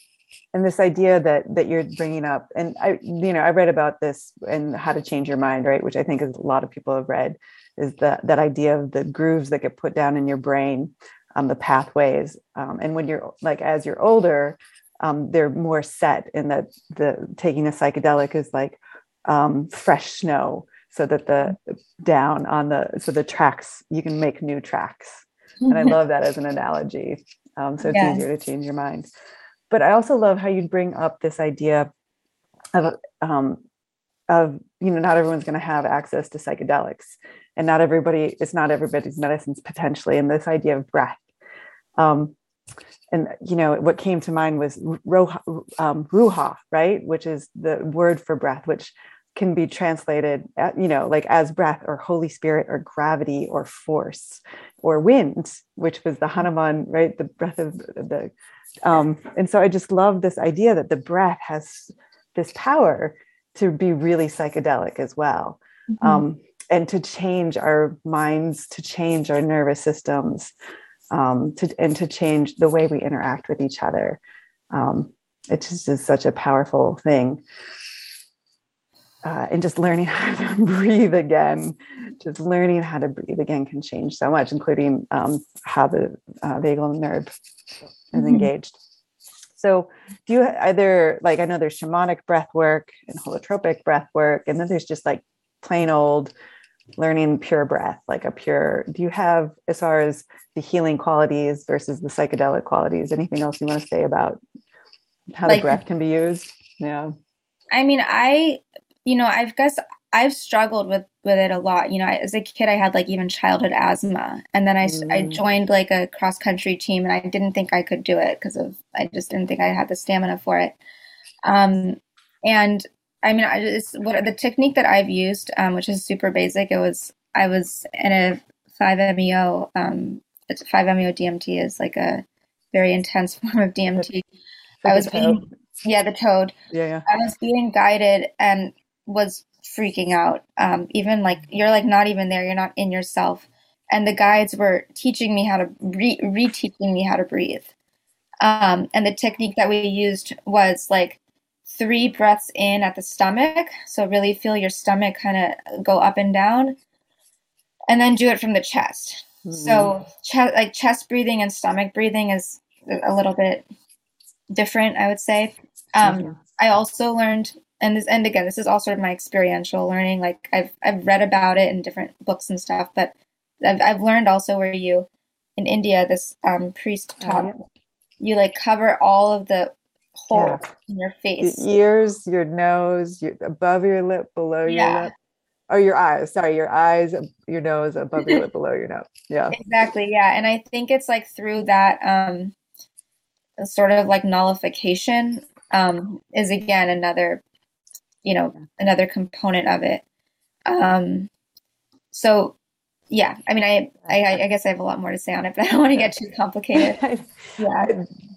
and this idea that, that you're bringing up, and I, you know, I read about this and How to Change Your Mind, right? Which I think is a lot of people have read, is the, that idea of the grooves that get put down in your brain. Um, the pathways. Um, and when you're like, as you're older, um, they're more set in that the taking a psychedelic is like um, fresh snow so that the down on the, so the tracks, you can make new tracks. And I love that as an analogy. Um, so it's yes. easier to change your mind. But I also love how you bring up this idea of, um, of, you know, not everyone's going to have access to psychedelics. And not everybody, it's not everybody's medicines potentially. And this idea of breath. Um, and, you know, what came to mind was roha, um, ruha, right? Which is the word for breath, which can be translated, at, you know, like as breath or Holy Spirit or gravity or force or wind, which was the Hanuman, right? The breath of the, um, and so I just love this idea that the breath has this power to be really psychedelic as well. Mm-hmm. Um, and to change our minds, to change our nervous systems, um, to, and to change the way we interact with each other. Um, it's just is such a powerful thing. Uh, and just learning how to breathe again, just learning how to breathe again can change so much, including um, how the uh, vagal nerve is mm-hmm. engaged. So do you either, like, I know there's shamanic breath work and holotropic breath work, and then there's just like plain old learning pure breath, like a pure, do you have, as far as the healing qualities versus the psychedelic qualities, anything else you want to say about how like, the breath can be used? Yeah. I mean, I, you know, I guess I've struggled with, with it a lot. You know, I, as a kid, I had like even childhood asthma, and then I, mm. I joined like a cross country team, and I didn't think I could do it because of, I just didn't think I had the stamina for it. Um, and I mean, I just, what the technique that I've used, um, which is super basic. It was, I was in a five M E O, um, it's five M E O D M T is like a very intense form of D M T. Like I was being, yeah, the toad. Yeah, yeah. I was being guided and was freaking out. Um, even like, you're like not even there, you're not in yourself. And the guides were teaching me how to re reteaching me how to breathe. Um, and the technique that we used was like three breaths in at the stomach. So really feel your stomach kind of go up and down, and then do it from the chest. Mm-hmm. So ch- like chest breathing and stomach breathing is a little bit different, I would say. Um, mm-hmm. I also learned, and this, and again, this is all sort of my experiential learning. Like I've, I've read about it in different books and stuff, but I've, I've learned also where you, in India, this um, priest taught, oh, yeah. you like cover all of the holes yeah. in your face. Your ears, your nose, your, above your lip, below yeah. your lip. Or your eyes, sorry, your eyes, your nose, above your lip, below your nose. Yeah. Exactly, yeah. And I think it's like through that um, sort of like nullification um, is again another, you know, another component of it. Um, so... Yeah, I mean, I, I I guess I have a lot more to say on it, but I don't want to get too complicated. Yeah,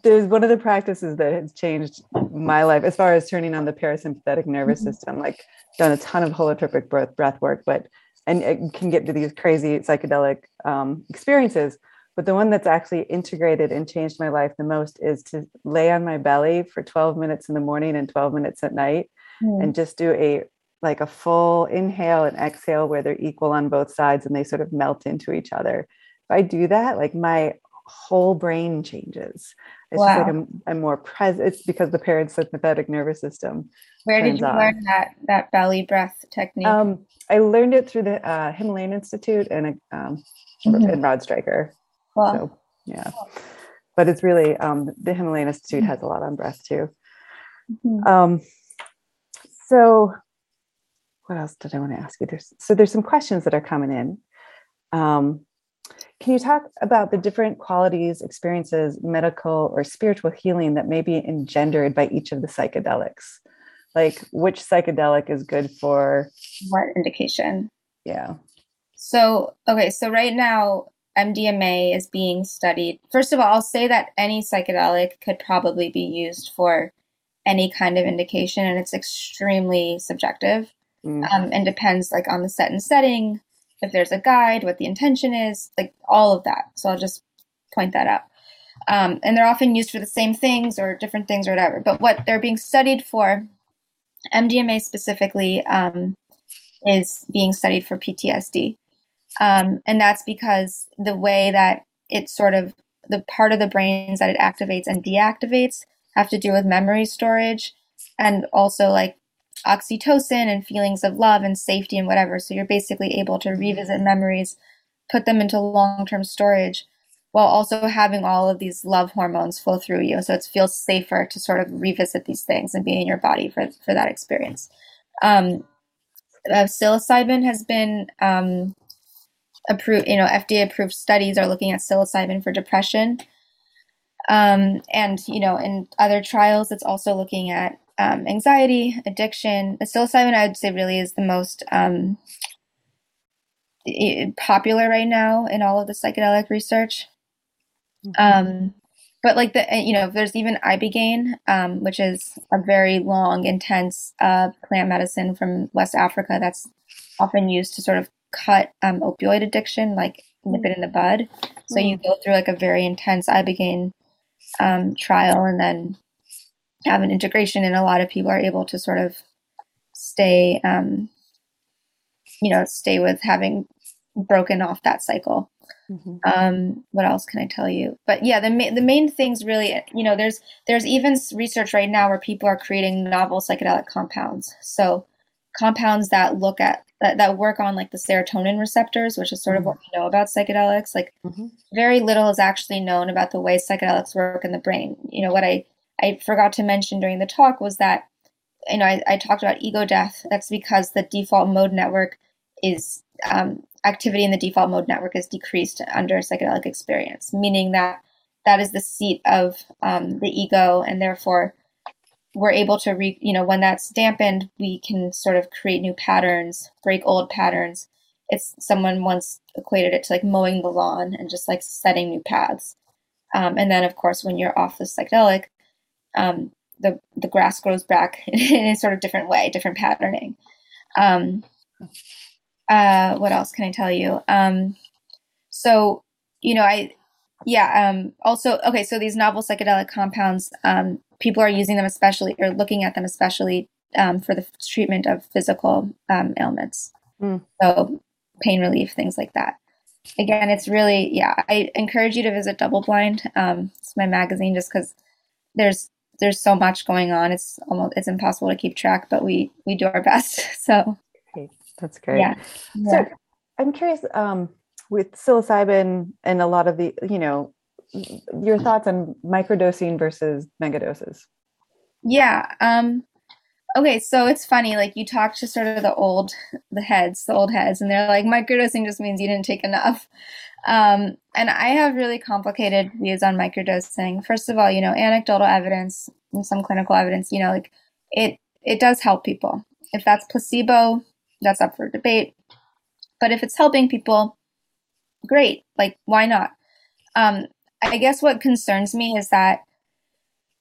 there's one of the practices that has changed my life as far as turning on the parasympathetic nervous mm-hmm. system. Like, done a ton of holotropic breath breath work, but and it can get to these crazy psychedelic um, experiences. But the one that's actually integrated and changed my life the most is to lay on my belly for twelve minutes in the morning and twelve minutes at night, mm. and just do a like a full inhale and exhale where they're equal on both sides and they sort of melt into each other. If I do that, like my whole brain changes. It's wow. just like I'm, I'm more present. It's because the parasympathetic nervous system. Where did you on. learn that, that belly breath technique? Um, I learned it through the uh, Himalayan Institute and, um, mm-hmm. and Rod Stryker. Wow. So, yeah. Wow. But it's really, um, the Himalayan Institute mm-hmm. has a lot on breath too. Mm-hmm. Um, so what else did I want to ask you? There's, so there's some questions that are coming in. Um, can you talk about the different qualities, experiences, medical or spiritual healing that may be engendered by each of the psychedelics? Like which psychedelic is good for what indication? Yeah. So, okay. So right now M D M A is being studied. First of all, I'll say that any psychedelic could probably be used for any kind of indication, and it's extremely subjective. Um, and depends like on the set and setting, if there's a guide, what the intention is, like all of that. So I'll just point that out. Um, and they're often used for the same things or different things or whatever. But what they're being studied for, M D M A specifically, um, is being studied for P T S D. Um, and that's because the way that it sort of, the part of the brains that it activates and deactivates have to do with memory storage and also like oxytocin and feelings of love and safety and whatever. So you're basically able to revisit memories, put them into long-term storage, while also having all of these love hormones flow through you. So it feels safer to sort of revisit these things and be in your body for, for that experience. Um, uh, psilocybin has been um, approved, you know, F D A approved studies are looking at psilocybin for depression. Um, and, you know, in other trials, it's also looking at Um, anxiety, addiction. Psilocybin, I would say, really is the most um, popular right now in all of the psychedelic research. Mm-hmm. Um, but like the, you know, there's even Ibogaine, um, which is a very long, intense uh, plant medicine from West Africa that's often used to sort of cut um, opioid addiction, like nip it in the bud. So mm-hmm. you go through like a very intense Ibogaine um, trial, and then have an integration, and a lot of people are able to sort of stay, um, you know, stay with having broken off that cycle. Mm-hmm. Um, what else can I tell you? But yeah, the ma- the main things really, you know, there's there's even research right now where people are creating novel psychedelic compounds. So compounds that look at that, that work on like the serotonin receptors, which is sort mm-hmm. of what we know about psychedelics. Like mm-hmm. very little is actually known about the way psychedelics work in the brain. You know what I. I forgot to mention during the talk was that, you know, I, I talked about ego death. That's because the default mode network is, um, activity in the default mode network is decreased under psychedelic experience, meaning that that is the seat of um, the ego, and therefore we're able to, re, you know, when that's dampened, we can sort of create new patterns, break old patterns. It's someone once equated it to like mowing the lawn and just like setting new paths. Um, and then, of course, when you're off the psychedelic, um, the the grass grows back in a sort of different way, different patterning. Um, uh, what else can I tell you? Um, so, you know, I, yeah. Um, also, okay. So these novel psychedelic compounds, um, people are using them especially, or looking at them especially um, for the treatment of physical um, ailments. Mm. So pain relief, things like that. Again, it's really, yeah, I encourage you to visit Double Blind. Um, it's my magazine, just because there's, there's so much going on. It's almost, it's impossible to keep track, but we, we do our best. So great. That's great. Yeah. So I'm curious, um, with psilocybin and a lot of the, you know, your thoughts on microdosing versus megadoses. Yeah. Um, okay. So it's funny, like you talk to sort of the old, the heads, the old heads, and they're like, microdosing just means you didn't take enough. Um, and I have really complicated views on microdosing. First of all, you know, anecdotal evidence and some clinical evidence, you know, like it, it does help people. If that's placebo, that's up for debate. But if it's helping people, great. Like, why not? Um, I guess what concerns me is that,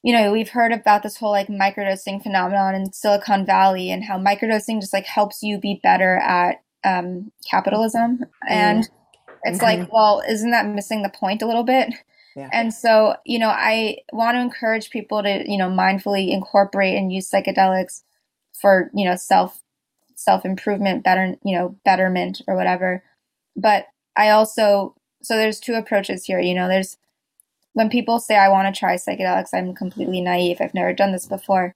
you know, we've heard about this whole like microdosing phenomenon in Silicon Valley and how microdosing just like helps you be better at um, capitalism. Mm-hmm. And it's mm-hmm. like, well, isn't that missing the point a little bit? Yeah. And so, you know, I want to encourage people to, you know, mindfully incorporate and use psychedelics for, you know, self, self-improvement, better, you know, betterment or whatever. But I also, so there's two approaches here, you know, there's, when people say, I want to try psychedelics, I'm completely naive. I've never done this before.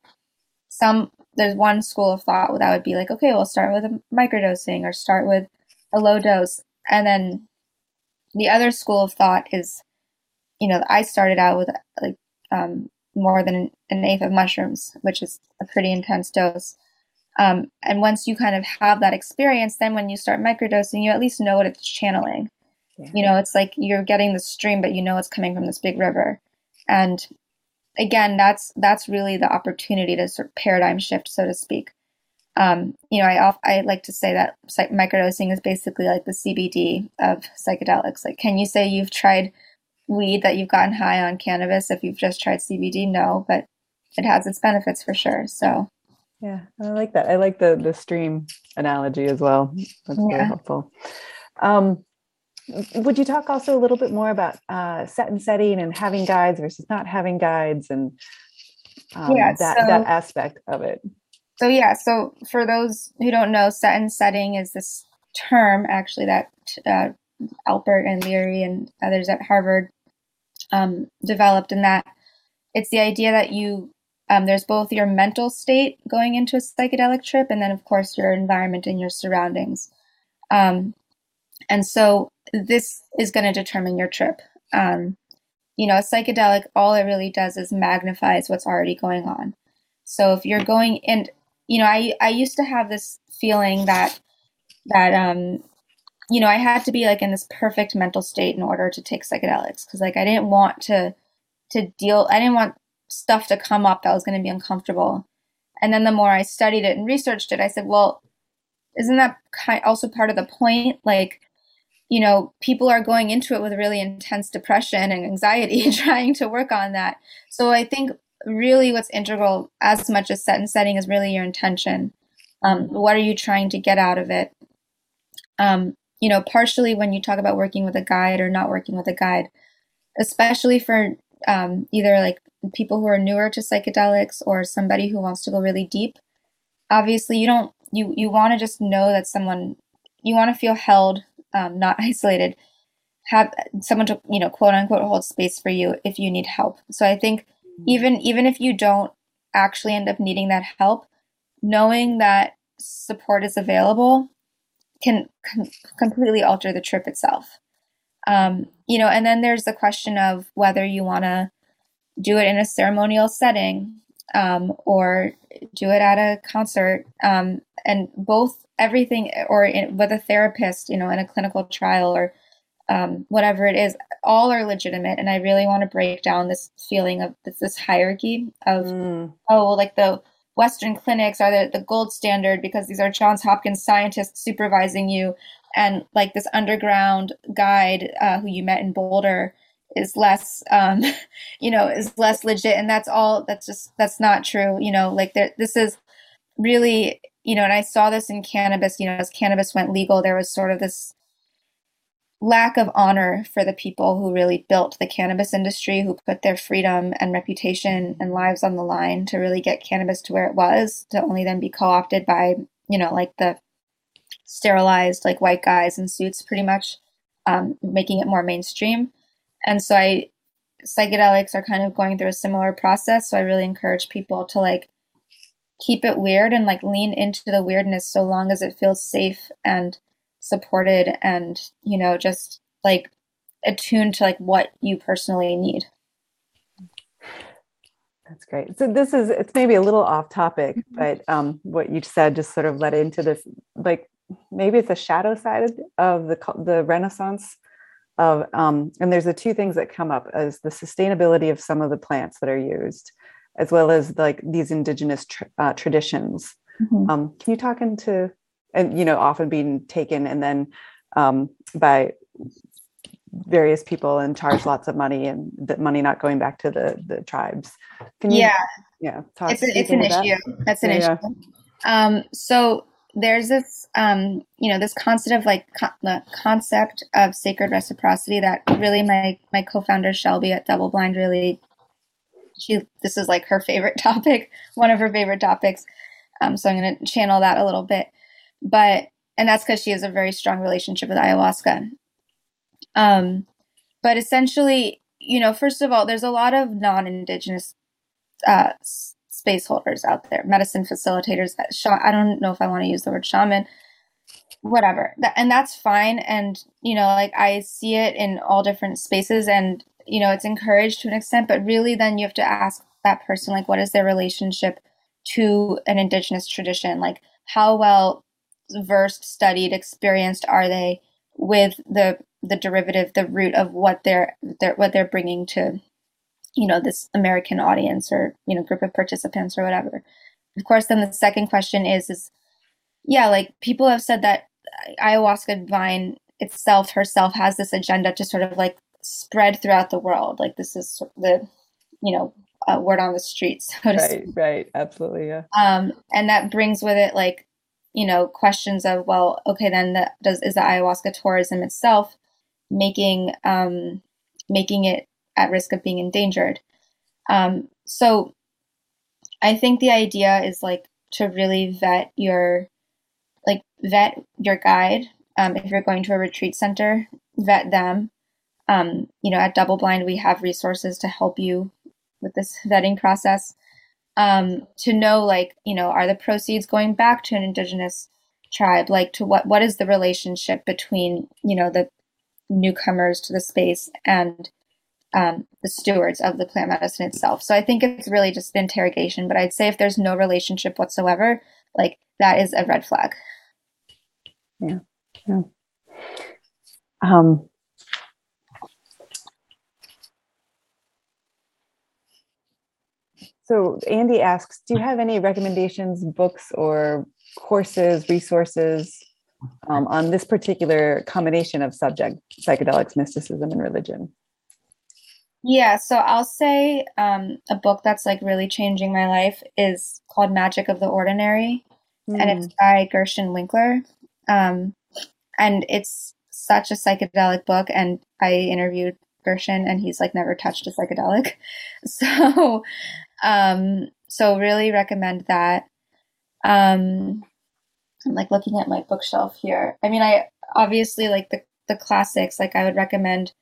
Some, there's one school of thought that would be like, okay, we'll start with a microdosing or start with a low dose. And then the other school of thought is, you know, I started out with like um, more than an eighth of mushrooms, which is a pretty intense dose. Um, and once you kind of have that experience, then when you start microdosing, you at least know what it's channeling. You know, it's like you're getting the stream, but you know it's coming from this big river. And again, that's that's really the opportunity to sort of paradigm shift, so to speak. Um, you know, I I like to say that psych- microdosing is basically like the C B D of psychedelics. Like, can you say you've tried weed that you've gotten high on cannabis if you've just tried C B D? No, but it has its benefits for sure. So, yeah, I like that. I like the the stream analogy as well. That's yeah. very helpful. Um, Would you talk also a little bit more about uh, set and setting and having guides versus not having guides and um, yeah, that, so, that aspect of it? So, yeah. So for those who don't know, set and setting is this term actually that uh, Alpert and Leary and others at Harvard um, developed, in that it's the idea that you um, there's both your mental state going into a psychedelic trip and then, of course, your environment and your surroundings. Um, and so this is going to determine your trip. Um, you know, a psychedelic, all it really does is magnifies what's already going on. So if you're going, and, you know, I, I used to have this feeling that, that, um, you know, I had to be like in this perfect mental state in order to take psychedelics. Cause like, I didn't want to, to deal, I didn't want stuff to come up that was going to be uncomfortable. And then the more I studied it and researched it, I said, well, isn't that kind also part of the point? Like, you know, people are going into it with really intense depression and anxiety and trying to work on that. So I think really what's integral as much as set and setting is really your intention. Um, what are you trying to get out of it? Um, you know, partially when you talk about working with a guide or not working with a guide, especially for um, either like people who are newer to psychedelics or somebody who wants to go really deep, obviously you don't, you, you want to just know that someone, you want to feel held, Um, not isolated, have someone to, you know, quote unquote, hold space for you if you need help. So I think even, even if you don't actually end up needing that help, knowing that support is available can com- completely alter the trip itself. Um, you know, and then there's the question of whether you want to do it in a ceremonial setting um, or do it at a concert um, and both everything or in, with a therapist, you know, in a clinical trial or um, whatever it is, all are legitimate. And I really want to break down this feeling of this, this hierarchy of, mm. oh, well, like the Western clinics are the, the gold standard because these are Johns Hopkins scientists supervising you. And like this underground guide uh, who you met in Boulder is less, um, you know, is less legit. And that's all, that's just, that's not true. You know, like there, this is really, you know, and I saw this in cannabis, you know, as cannabis went legal, there was sort of this lack of honor for the people who really built the cannabis industry, who put their freedom and reputation and lives on the line to really get cannabis to where it was, to only then be co-opted by, you know, like the sterilized, like white guys in suits, pretty much, um, making it more mainstream. And so I, psychedelics are kind of going through a similar process. So I really encourage people to like, keep it weird and like lean into the weirdness so long as it feels safe and supported and, you know, just like attuned to like what you personally need. That's great. So this is, it's maybe a little off topic, mm-hmm. but um, what you said just sort of led into this, like maybe it's a shadow side of the, the Renaissance of, um, and there's the two things that come up as the sustainability of some of the plants that are used, as well as like these indigenous tr- uh, traditions. Mm-hmm. Um, can you talk into, and, you know, often being taken and then um, by various people and charged lots of money and that money not going back to the, the tribes. Can you, yeah. Yeah. Talk it's, a, it's an issue. That? That's an yeah, issue. Yeah. Um, so there's this, um, you know, this concept of like co- the concept of sacred reciprocity that really my, my co-founder Shelby at Double Blind really, she, this is like her favorite topic, one of her favorite topics. Um, so I'm going to channel that a little bit, but, and that's because she has a very strong relationship with ayahuasca. Um, but essentially, you know, first of all, there's a lot of non-indigenous, uh, space holders out there, medicine facilitators that sh- I don't know if I want to use the word shaman, whatever. That, and that's fine. And, you know, like I see it in all different spaces and, you know, it's encouraged to an extent, but really then you have to ask that person, like, what is their relationship to an indigenous tradition? Like how well versed, studied, experienced are they with the, the derivative, the root of what they're, they're, what they're bringing to, you know, this American audience or, you know, group of participants or whatever. Of course, then the second question is, is yeah, like people have said that ayahuasca vine itself, herself has this agenda to sort of like spread throughout the world. Like this is the, you know, uh, word on the streets. So to right, speak. Right. Absolutely. Yeah. Um, and that brings with it, like, you know, questions of, well, okay, then the, does, is the ayahuasca tourism itself making, um, making it at risk of being endangered? Um, so I think the idea is like to really vet your, like vet your guide. Um, if you're going to a retreat center, vet them. Um, you know, at Double Blind, we have resources to help you with this vetting process, um, to know, like, you know, are the proceeds going back to an indigenous tribe? Like to what, what is the relationship between, you know, the newcomers to the space and, um, the stewards of the plant medicine itself. So I think it's really just an interrogation, but I'd say if there's no relationship whatsoever, like that is a red flag. Yeah. Yeah. Um, So Andy asks, do you have any recommendations, books or courses, resources um, on this particular combination of subject, psychedelics, mysticism, and religion? Yeah, so I'll say um, a book that's like really changing my life is called Magic of the Ordinary, mm. and it's by Gershon Winkler. Um, and it's such a psychedelic book, and I interviewed Gershon and he's like never touched a psychedelic. So um so really recommend that. um I'm like looking at my bookshelf here. I mean, I obviously like the the classics, like I would recommend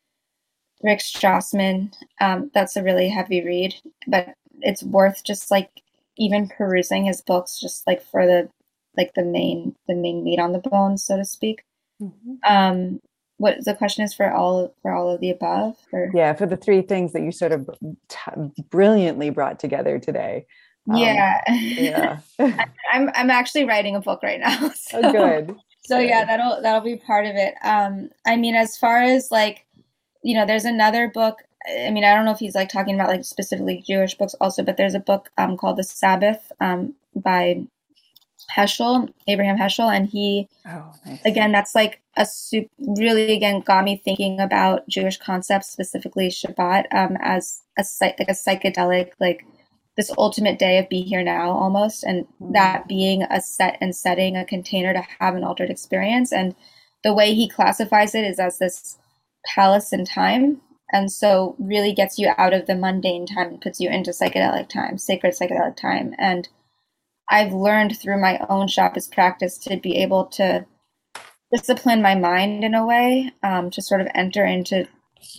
Rick Strassman. Um that's a really heavy read, but it's worth just like even perusing his books just like for the like the main the main meat on the bones, so to speak. Mm-hmm. um What the question is for all for all of the above? Or? Yeah, for the three things that you sort of t- brilliantly brought together today. Um, yeah, yeah. I'm I'm actually writing a book right now. So, oh, good. So yeah, that'll that'll be part of it. Um, I mean, as far as like, you know, there's another book. I mean, I don't know if he's like talking about like specifically Jewish books also, but there's a book um, called The Sabbath um, by Heschel, Abraham Heschel, and he, oh, nice. Again, that's like a soup, really, again, got me thinking about Jewish concepts, specifically Shabbat, um, as a psych, like a psychedelic, like this ultimate day of be here now almost, and mm-hmm. that being a set and setting, a container to have an altered experience. And the way he classifies it is as this palace in time. And so really gets you out of the mundane time and puts you into psychedelic time, sacred psychedelic time. And I've learned through my own Shabbat practice to be able to discipline my mind in a way, um, to sort of enter into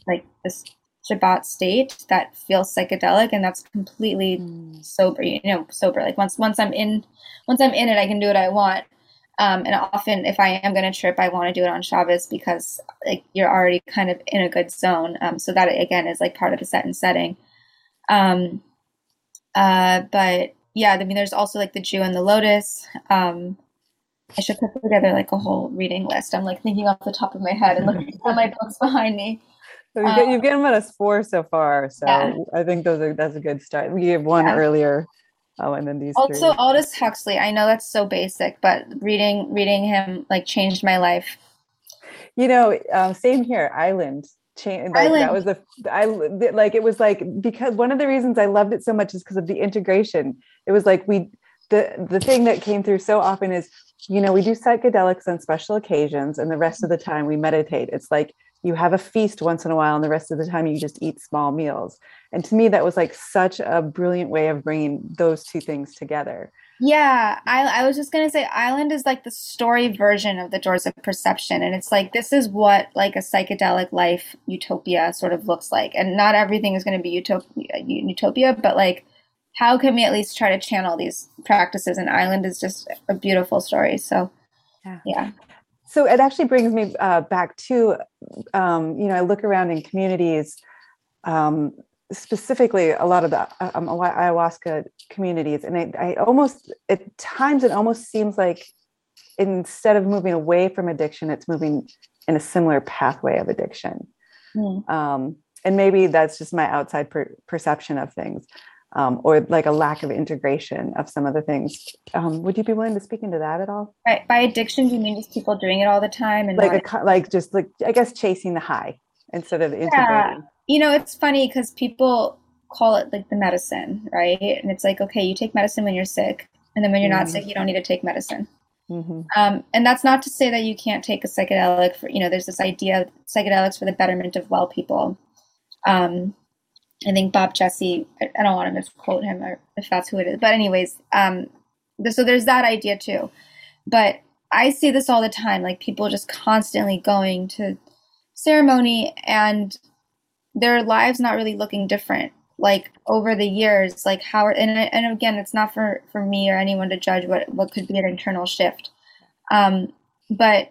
like this Shabbat state that feels psychedelic, and that's completely mm. sober, you know, sober. Like once, once I'm in, once I'm in it, I can do what I want. Um, and often if I am going to trip, I want to do it on Shabbos because like you're already kind of in a good zone. Um, so that again is like part of the set and setting. Um, uh, but yeah, I mean, there's also like the Jew and the Lotus. Um, I should put together like a whole reading list. I'm like thinking off the top of my head and looking at all my books behind me. So you get, um, you've given us four so far. So yeah. I think those are, that's a good start. We gave one yeah. earlier. Oh, and then these also three. Aldous Huxley. I know that's so basic, but reading reading him like changed my life. You know, um, same here. Island. Change, like, that was the I like it was like because one of the reasons I loved it so much is because of the integration. It was like we the the thing that came through so often is, you know, we do psychedelics on special occasions and the rest of the time we meditate. It's like you have a feast once in a while and the rest of the time you just eat small meals. And to me, that was like such a brilliant way of bringing those two things together. Yeah, I, I was just going to say Island is like the story version of The Doors of Perception. And it's like, this is what like a psychedelic life utopia sort of looks like. And not everything is going to be utopia, utopia, but like, how can we at least try to channel these practices? And Island is just a beautiful story. So, yeah. yeah. So it actually brings me uh, back to, um, you know, I look around in communities, um, specifically a lot of the um, ayahuasca communities. And I, I almost, at times, it almost seems like instead of moving away from addiction, it's moving in a similar pathway of addiction. Mm. Um, and maybe that's just my outside per- perception of things, um, or like a lack of integration of some of the things. Um, would you be willing to speak into that at all? Right. By addiction, do you mean just people doing it all the time? And like, not- a, like just like, I guess, chasing the high instead of integrating. Yeah. You know, it's funny because people call it like the medicine, right? And it's like, okay, you take medicine when you're sick, and then when you're mm-hmm. not sick, you don't need to take medicine. Mm-hmm. Um, and that's not to say that you can't take a psychedelic for, you know, there's this idea of psychedelics for the betterment of well people. Um, I think Bob Jesse, I, I don't want to misquote him or if that's who it is, but anyways, um, so there's that idea too. But I see this all the time, like people just constantly going to ceremony and their lives not really looking different, like over the years, like how, and and again, it's not for, for me or anyone to judge what, what could be an internal shift. Um, but,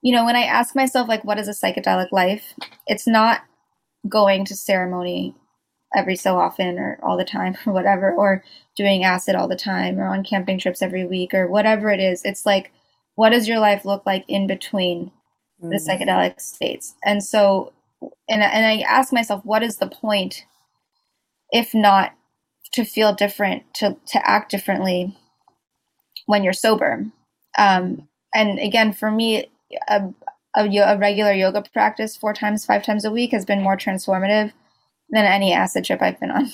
you know, when I ask myself, like, what is a psychedelic life? It's not going to ceremony every so often or all the time or whatever, or doing acid all the time or on camping trips every week or whatever it is. It's like, what does your life look like in between the mm. psychedelic states? And so And and I ask myself, what is the point, if not to feel different, to, to act differently when you're sober? Um, and again, for me, a, a, a regular yoga practice four times, five times a week has been more transformative than any acid trip I've been on.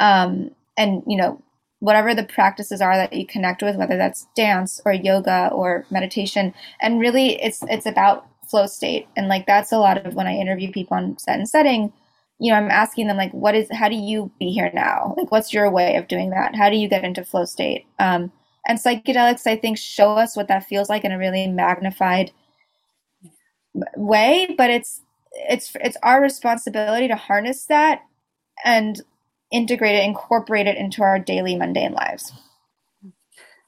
Um, and, you know, whatever the practices are that you connect with, whether that's dance or yoga or meditation, and really it's it's about flow state. And like, that's a lot of when I interview people on set and setting, you know, I'm asking them like, what is, how do you be here now? Like, what's your way of doing that? How do you get into flow state? Um, and psychedelics, I think, show us what that feels like in a really magnified way, but it's, it's, it's our responsibility to harness that and integrate it, incorporate it into our daily mundane lives.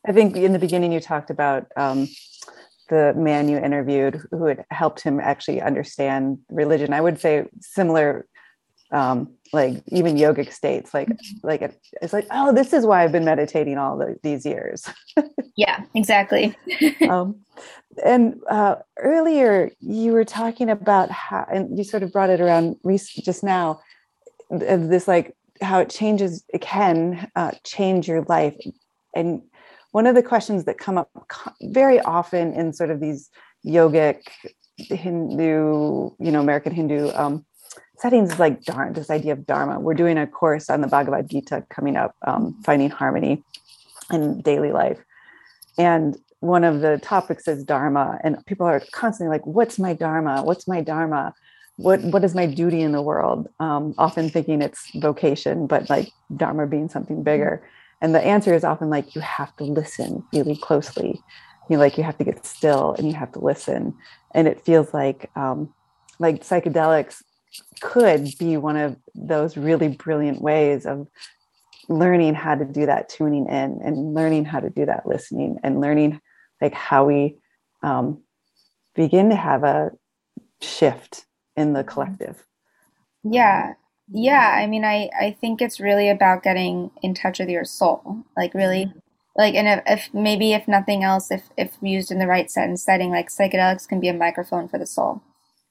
I think in the beginning you talked about, um, the man you interviewed who had helped him actually understand religion. I would say similar um, like even yogic states, like, like a, it's like, oh, this is why I've been meditating all the, these years. Yeah, exactly. um, and uh, earlier you were talking about how, and you sort of brought it around just now, this like how it changes, it can uh, change your life. And one of the questions that come up very often in sort of these yogic Hindu, you know, American Hindu um, settings is like, darn, this idea of Dharma. We're doing a course on the Bhagavad Gita coming up, um, finding harmony in daily life. And one of the topics is Dharma, and people are constantly like, what's my Dharma? What's my Dharma? What, what is my duty in the world? Um, often thinking it's vocation, but like Dharma being something bigger. And the answer is often like, you have to listen really closely. You know, like you have to get still and you have to listen. And it feels like, um, like psychedelics could be one of those really brilliant ways of learning how to do that tuning in and learning how to do that listening and learning like how we um, begin to have a shift in the collective. Yeah. Yeah. I mean, I, I think it's really about getting in touch with your soul, like really like, and if, if maybe if nothing else, if, if used in the right set and setting, like psychedelics can be a microphone for the soul.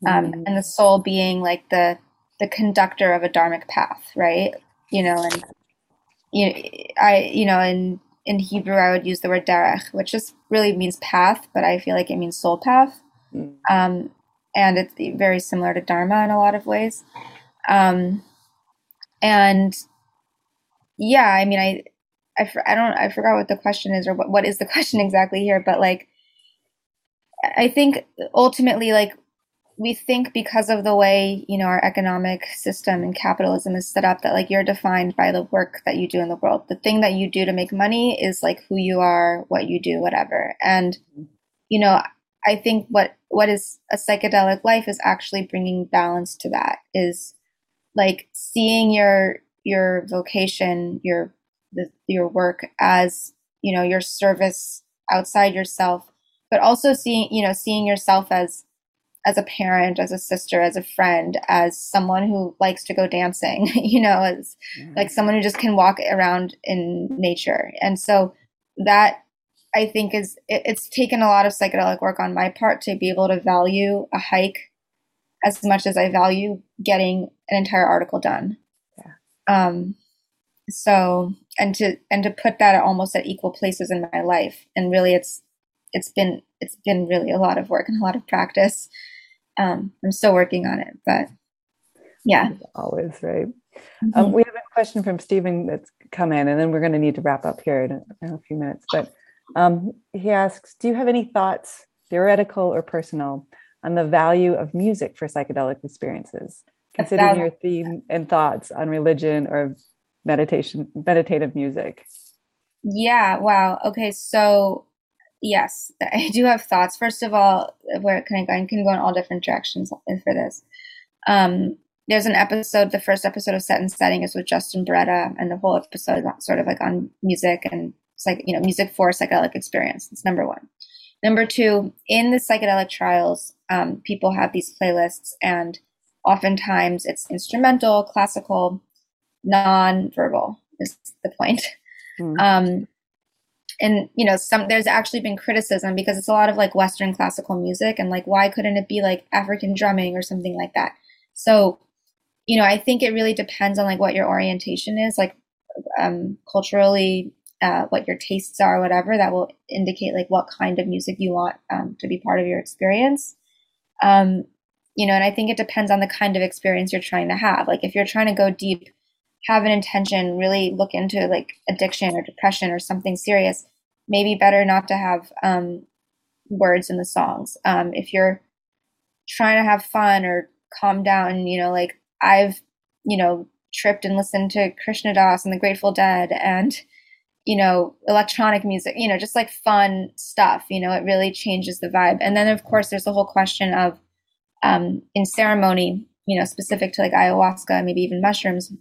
Um, mm. And the soul being like the, the conductor of a dharmic path, right? You know, and you, I, you know, in, in Hebrew, I would use the word derech, which just really means path, but I feel like it means soul path. Mm. Um, and it's very similar to Dharma in a lot of ways. Um, and yeah, I mean, I, I, I don't, I forgot what the question is or what, what is the question exactly here, but like, I think ultimately like we think because of the way, you know, our economic system and capitalism is set up that like you're defined by the work that you do in the world. The thing that you do to make money is like who you are, what you do, whatever. And, you know, I think what, what is a psychedelic life is actually bringing balance to that, is like seeing your, your vocation, your, the, your work as, you know, your service outside yourself, but also seeing, you know, seeing yourself as, as a parent, as a sister, as a friend, as someone who likes to go dancing, you know, as mm-hmm. like someone who just can walk around in nature. And so that, I think is it, it's taken a lot of psychedelic work on my part to be able to value a hike as much as I value getting an entire article done. Yeah. Um, so, and to, and to put that at almost at equal places in my life. And really it's, it's been, it's been really a lot of work and a lot of practice. Um, I'm still working on it, but yeah. Always, right. Mm-hmm. Um, we have a question from Stephen that's come in, and then we're going to need to wrap up here in a, in a few minutes, but Um, he asks, do you have any thoughts, theoretical or personal, on the value of music for psychedelic experiences, considering your theme and thoughts on religion or meditation, meditative music? Yeah. Wow. Okay. So yes, I do have thoughts. First of all, where can I go? I can go in all different directions for this. Um, there's an episode, the first episode of Set and Setting is with Justin Beretta, and the whole episode is sort of like on music and Psych, you know, music for psychedelic experience. It's number one. Number two, in the psychedelic trials, um, people have these playlists, and oftentimes it's instrumental, classical, non-verbal is the point. Mm-hmm. Um, and, you know, some there's actually been criticism because it's a lot of like Western classical music, and like, why couldn't it be like African drumming or something like that? So, you know, I think it really depends on like what your orientation is, like um, culturally, Uh, what your tastes are, whatever, that will indicate like what kind of music you want um, to be part of your experience. Um, you know, and I think it depends on the kind of experience you're trying to have. Like if you're trying to go deep, have an intention, really look into like addiction or depression or something serious, maybe better not to have um, words in the songs. Um, if you're trying to have fun or calm down, you know, like I've, you know, tripped and listened to Krishnadas and the Grateful Dead and, you know, electronic music, you know, just like fun stuff, you know, it really changes the vibe. And then of course there's the whole question of, um, in ceremony, you know, specific to like ayahuasca, maybe even mushrooms,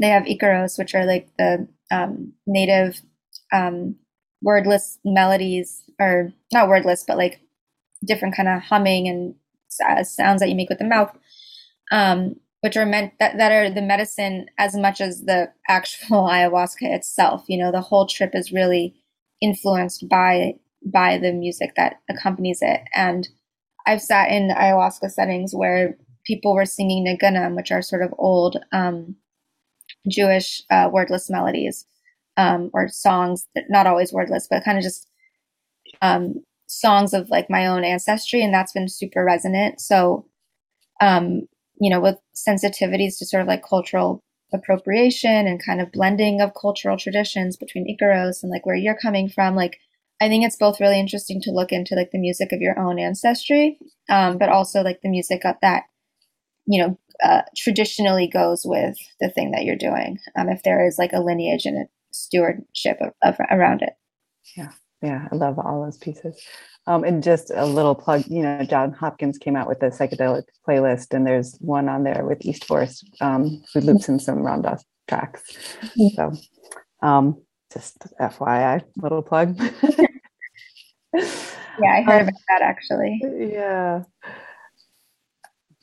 they have Icaros, which are like the, um, native, um, wordless melodies, or not wordless, but like different kind of humming and uh, sounds that you make with the mouth. Um, which are meant that, that are the medicine as much as the actual ayahuasca itself. You know, the whole trip is really influenced by by the music that accompanies it. And I've sat in ayahuasca settings where people were singing nagunam, which are sort of old um, Jewish uh, wordless melodies um, or songs, not always wordless, but kind of just um, songs of like my own ancestry. And that's been super resonant. So, um, you know, with sensitivities to sort of like cultural appropriation and kind of blending of cultural traditions between Icaros and like where you're coming from, like, I think it's both really interesting to look into like the music of your own ancestry, um, but also like the music of that, you know, uh, traditionally goes with the thing that you're doing. Um, if there is like a lineage and a stewardship of, of, around it. Yeah. Yeah. I love all those pieces. Um, and just a little plug, you know, Johns Hopkins came out with a psychedelic playlist, and there's one on there with East Force, um, who loops in some Ram Dass tracks. So, um, just F Y I, little plug. Yeah, I heard um, about that actually. Yeah.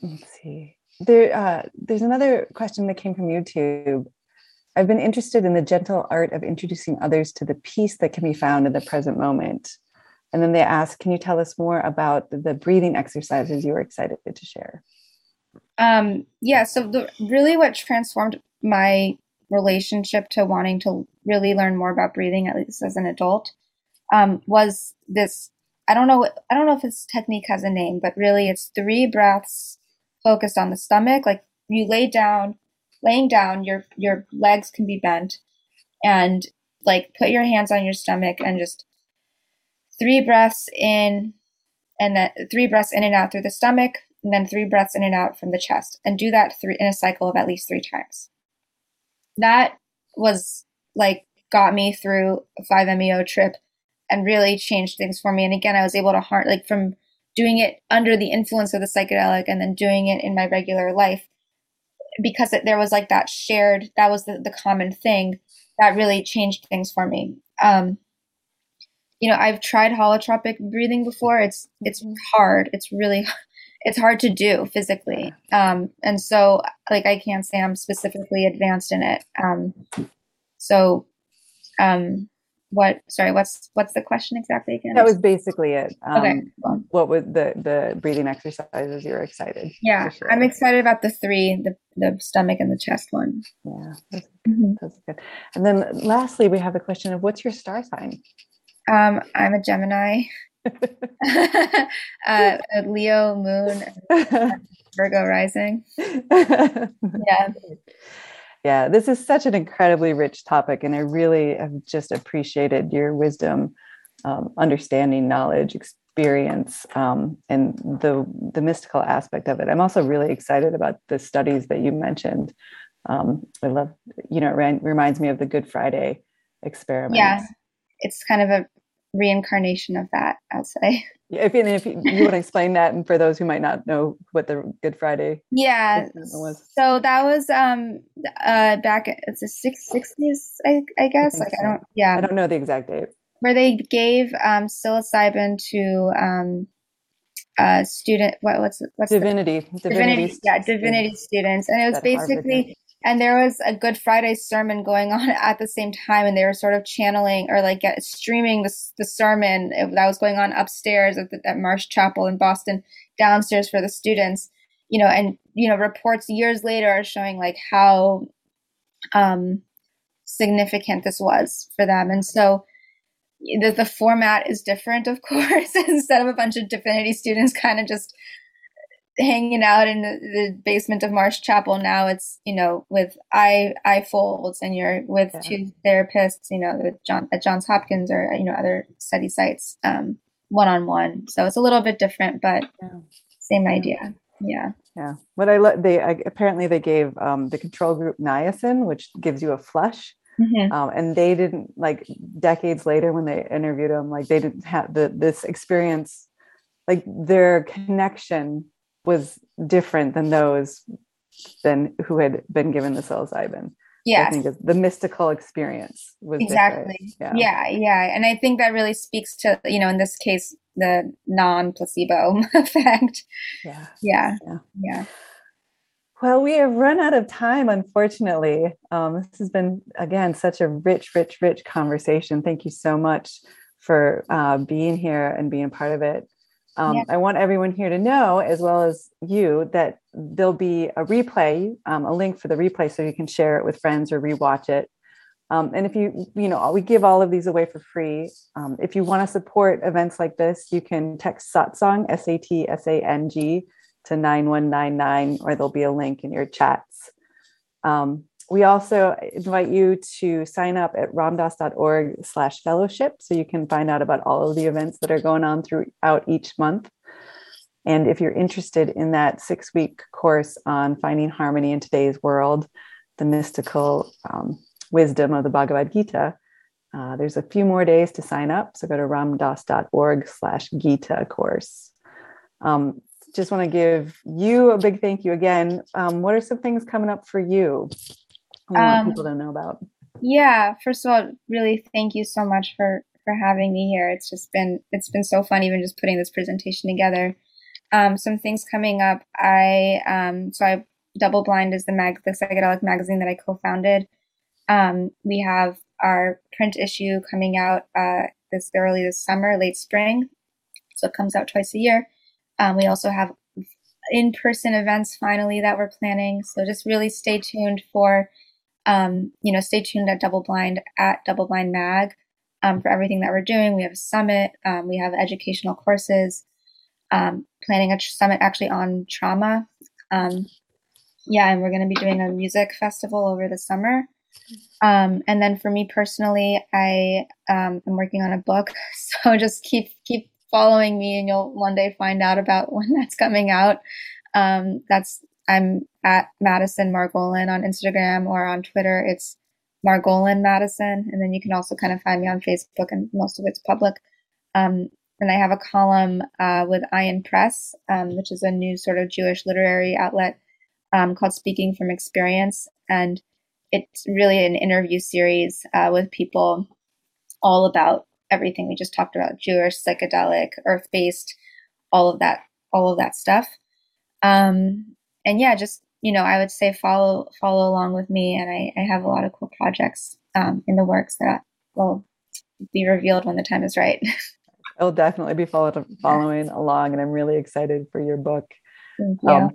Let's see. There, uh, there's another question that came from YouTube. I've been interested in the gentle art of introducing others to the peace that can be found in the present moment. And then they ask, can you tell us more about the breathing exercises you were excited to share? Um, yeah, so the, really what transformed my relationship to wanting to really learn more about breathing, at least as an adult, um, was this, I don't know, I don't know if this technique has a name, but really it's three breaths focused on the stomach. Like you lay down, laying down, your, your legs can be bent, and like put your hands on your stomach and just three breaths in, and then three breaths in and out through the stomach, and then three breaths in and out from the chest, and do that three in a cycle of at least three times. That was like got me through a five M E O trip and really changed things for me. And again, I was able to harm, like from doing it under the influence of the psychedelic and then doing it in my regular life, because it, there was like that shared, that was the, the common thing that really changed things for me. Um, you know, I've tried holotropic breathing before. It's, it's hard. It's really, it's hard to do physically. Um, and so like, I can't say I'm specifically advanced in it. Um, so, um, what, sorry, what's, what's the question exactly again? That was basically it. Um, okay. Well, what was the, the breathing exercises you were excited? Yeah. Sure. I'm excited about the three, the, the stomach and the chest one. Yeah. That's, mm-hmm. that's good. And then lastly, we have the question of what's your star sign? Um, I'm a Gemini, uh, Leo moon, Virgo rising. Yeah. Yeah. This is such an incredibly rich topic, and I really have just appreciated your wisdom, um, understanding, knowledge, experience, um, and the, the mystical aspect of it. I'm also really excited about the studies that you mentioned. Um, I love, you know, it ran, reminds me of the Good Friday experiment. Yeah. It's kind of a reincarnation of that, I'd say. Yeah, if, if you, you want to explain that, and for those who might not know what the Good Friday yeah was. So that was um uh back it's the six sixties, I I guess. I like so. I don't yeah I don't know the exact date. Where they gave um psilocybin to um uh student what what's what's divinity the, divinity, divinity yeah divinity students, and it was basically. And there was a Good Friday sermon going on at the same time, and they were sort of channeling or like get, streaming the, the sermon that was going on upstairs at, the, at Marsh Chapel in Boston, downstairs for the students, you know, and, you know, reports years later are showing like how um, significant this was for them. And so the, the format is different, of course. Instead of a bunch of divinity students kind of just hanging out in the, the basement of Marsh Chapel, now it's, you know, with eye eye folds, and you're with yeah. two therapists, you know, with John at Johns Hopkins or, you know, other study sites, um, one-on-one. So it's a little bit different, but yeah. same yeah. idea. Yeah. Yeah. What I love, they I, apparently they gave um, the control group niacin, which gives you a flush. Mm-hmm. Um, and they didn't, like decades later when they interviewed them, like they didn't have the, this experience, like their connection was different than those than who had been given the psilocybin. Yeah. I think the mystical experience was exactly. Yeah. yeah. Yeah. And I think that really speaks to, you know, in this case, the non placebo effect. Yeah. Yeah. Yeah. yeah. Well, we have run out of time, unfortunately. Um, this has been, again, such a rich, rich, rich conversation. Thank you so much for uh, being here and being part of it. Um, yeah. I want everyone here to know, as well as you, that there'll be a replay, um, a link for the replay, so you can share it with friends or rewatch it. Um, and if you, you know, we give all of these away for free. Um, if you want to support events like this, you can text satsang, S A T S A N G, to nine one nine nine, or there'll be a link in your chats. Um, we also invite you to sign up at ramdas.org slash fellowship, so you can find out about all of the events that are going on throughout each month. And if you're interested in that six-week course on finding harmony in today's world, the mystical um, wisdom of the Bhagavad Gita, uh, there's a few more days to sign up, so go to ramdas.org slash Gita course. Um, Just want to give you a big thank you again. Um, what are some things coming up for you? Um, people don't know about. Yeah, first of all, really thank you so much for for having me here. It's just been it's been so fun, even just putting this presentation together. Um, some things coming up. I um, so I Double Blind is the mag the psychedelic magazine that I co-founded. Um, we have our print issue coming out uh, this early this summer, late spring, so it comes out twice a year. Um, we also have in-person events finally that we're planning. So just really stay tuned for, um, you know, stay tuned at Double Blind, at Double Blind Mag um, for everything that we're doing. We have a summit. Um, we have educational courses, um, planning a tr- summit actually on trauma. Um, yeah, and we're going to be doing a music festival over the summer. Um, and then for me personally, I um, am working on a book. So just keep, keep, following me, and you'll one day find out about when that's coming out. Um, that's I'm at Madison Margolin on Instagram or on Twitter. It's Margolin Madison, and then you can also kind of find me on Facebook, and most of it's public. Um, and I have a column uh, with Ayin Press, um, which is a new sort of Jewish literary outlet um, called Speaking from Experience, and it's really an interview series uh, with people all about everything we just talked about: Jewish, psychedelic, earth-based, all of that, all of that stuff. Um, and yeah, just, you know, I would say follow, follow along with me. And I, I have a lot of cool projects um, in the works that will be revealed when the time is right. I'll definitely be follow- following yeah. along, and I'm really excited for your book. Thank you. Um,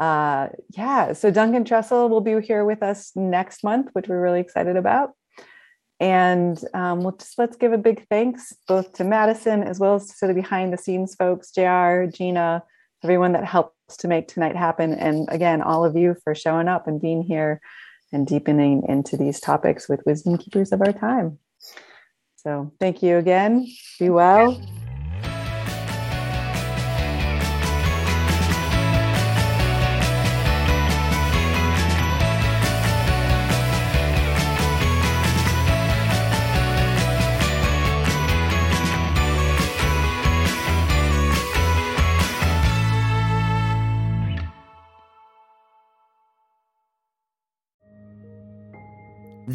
uh, yeah. So Duncan Trussell will be here with us next month, which we're really excited about. And um, we'll just, let's give a big thanks both to Madison, as well as to the behind the scenes folks, J R, Gina, everyone that helps to make tonight happen. And again, all of you for showing up and being here and deepening into these topics with wisdom keepers of our time. So thank you again. Be well.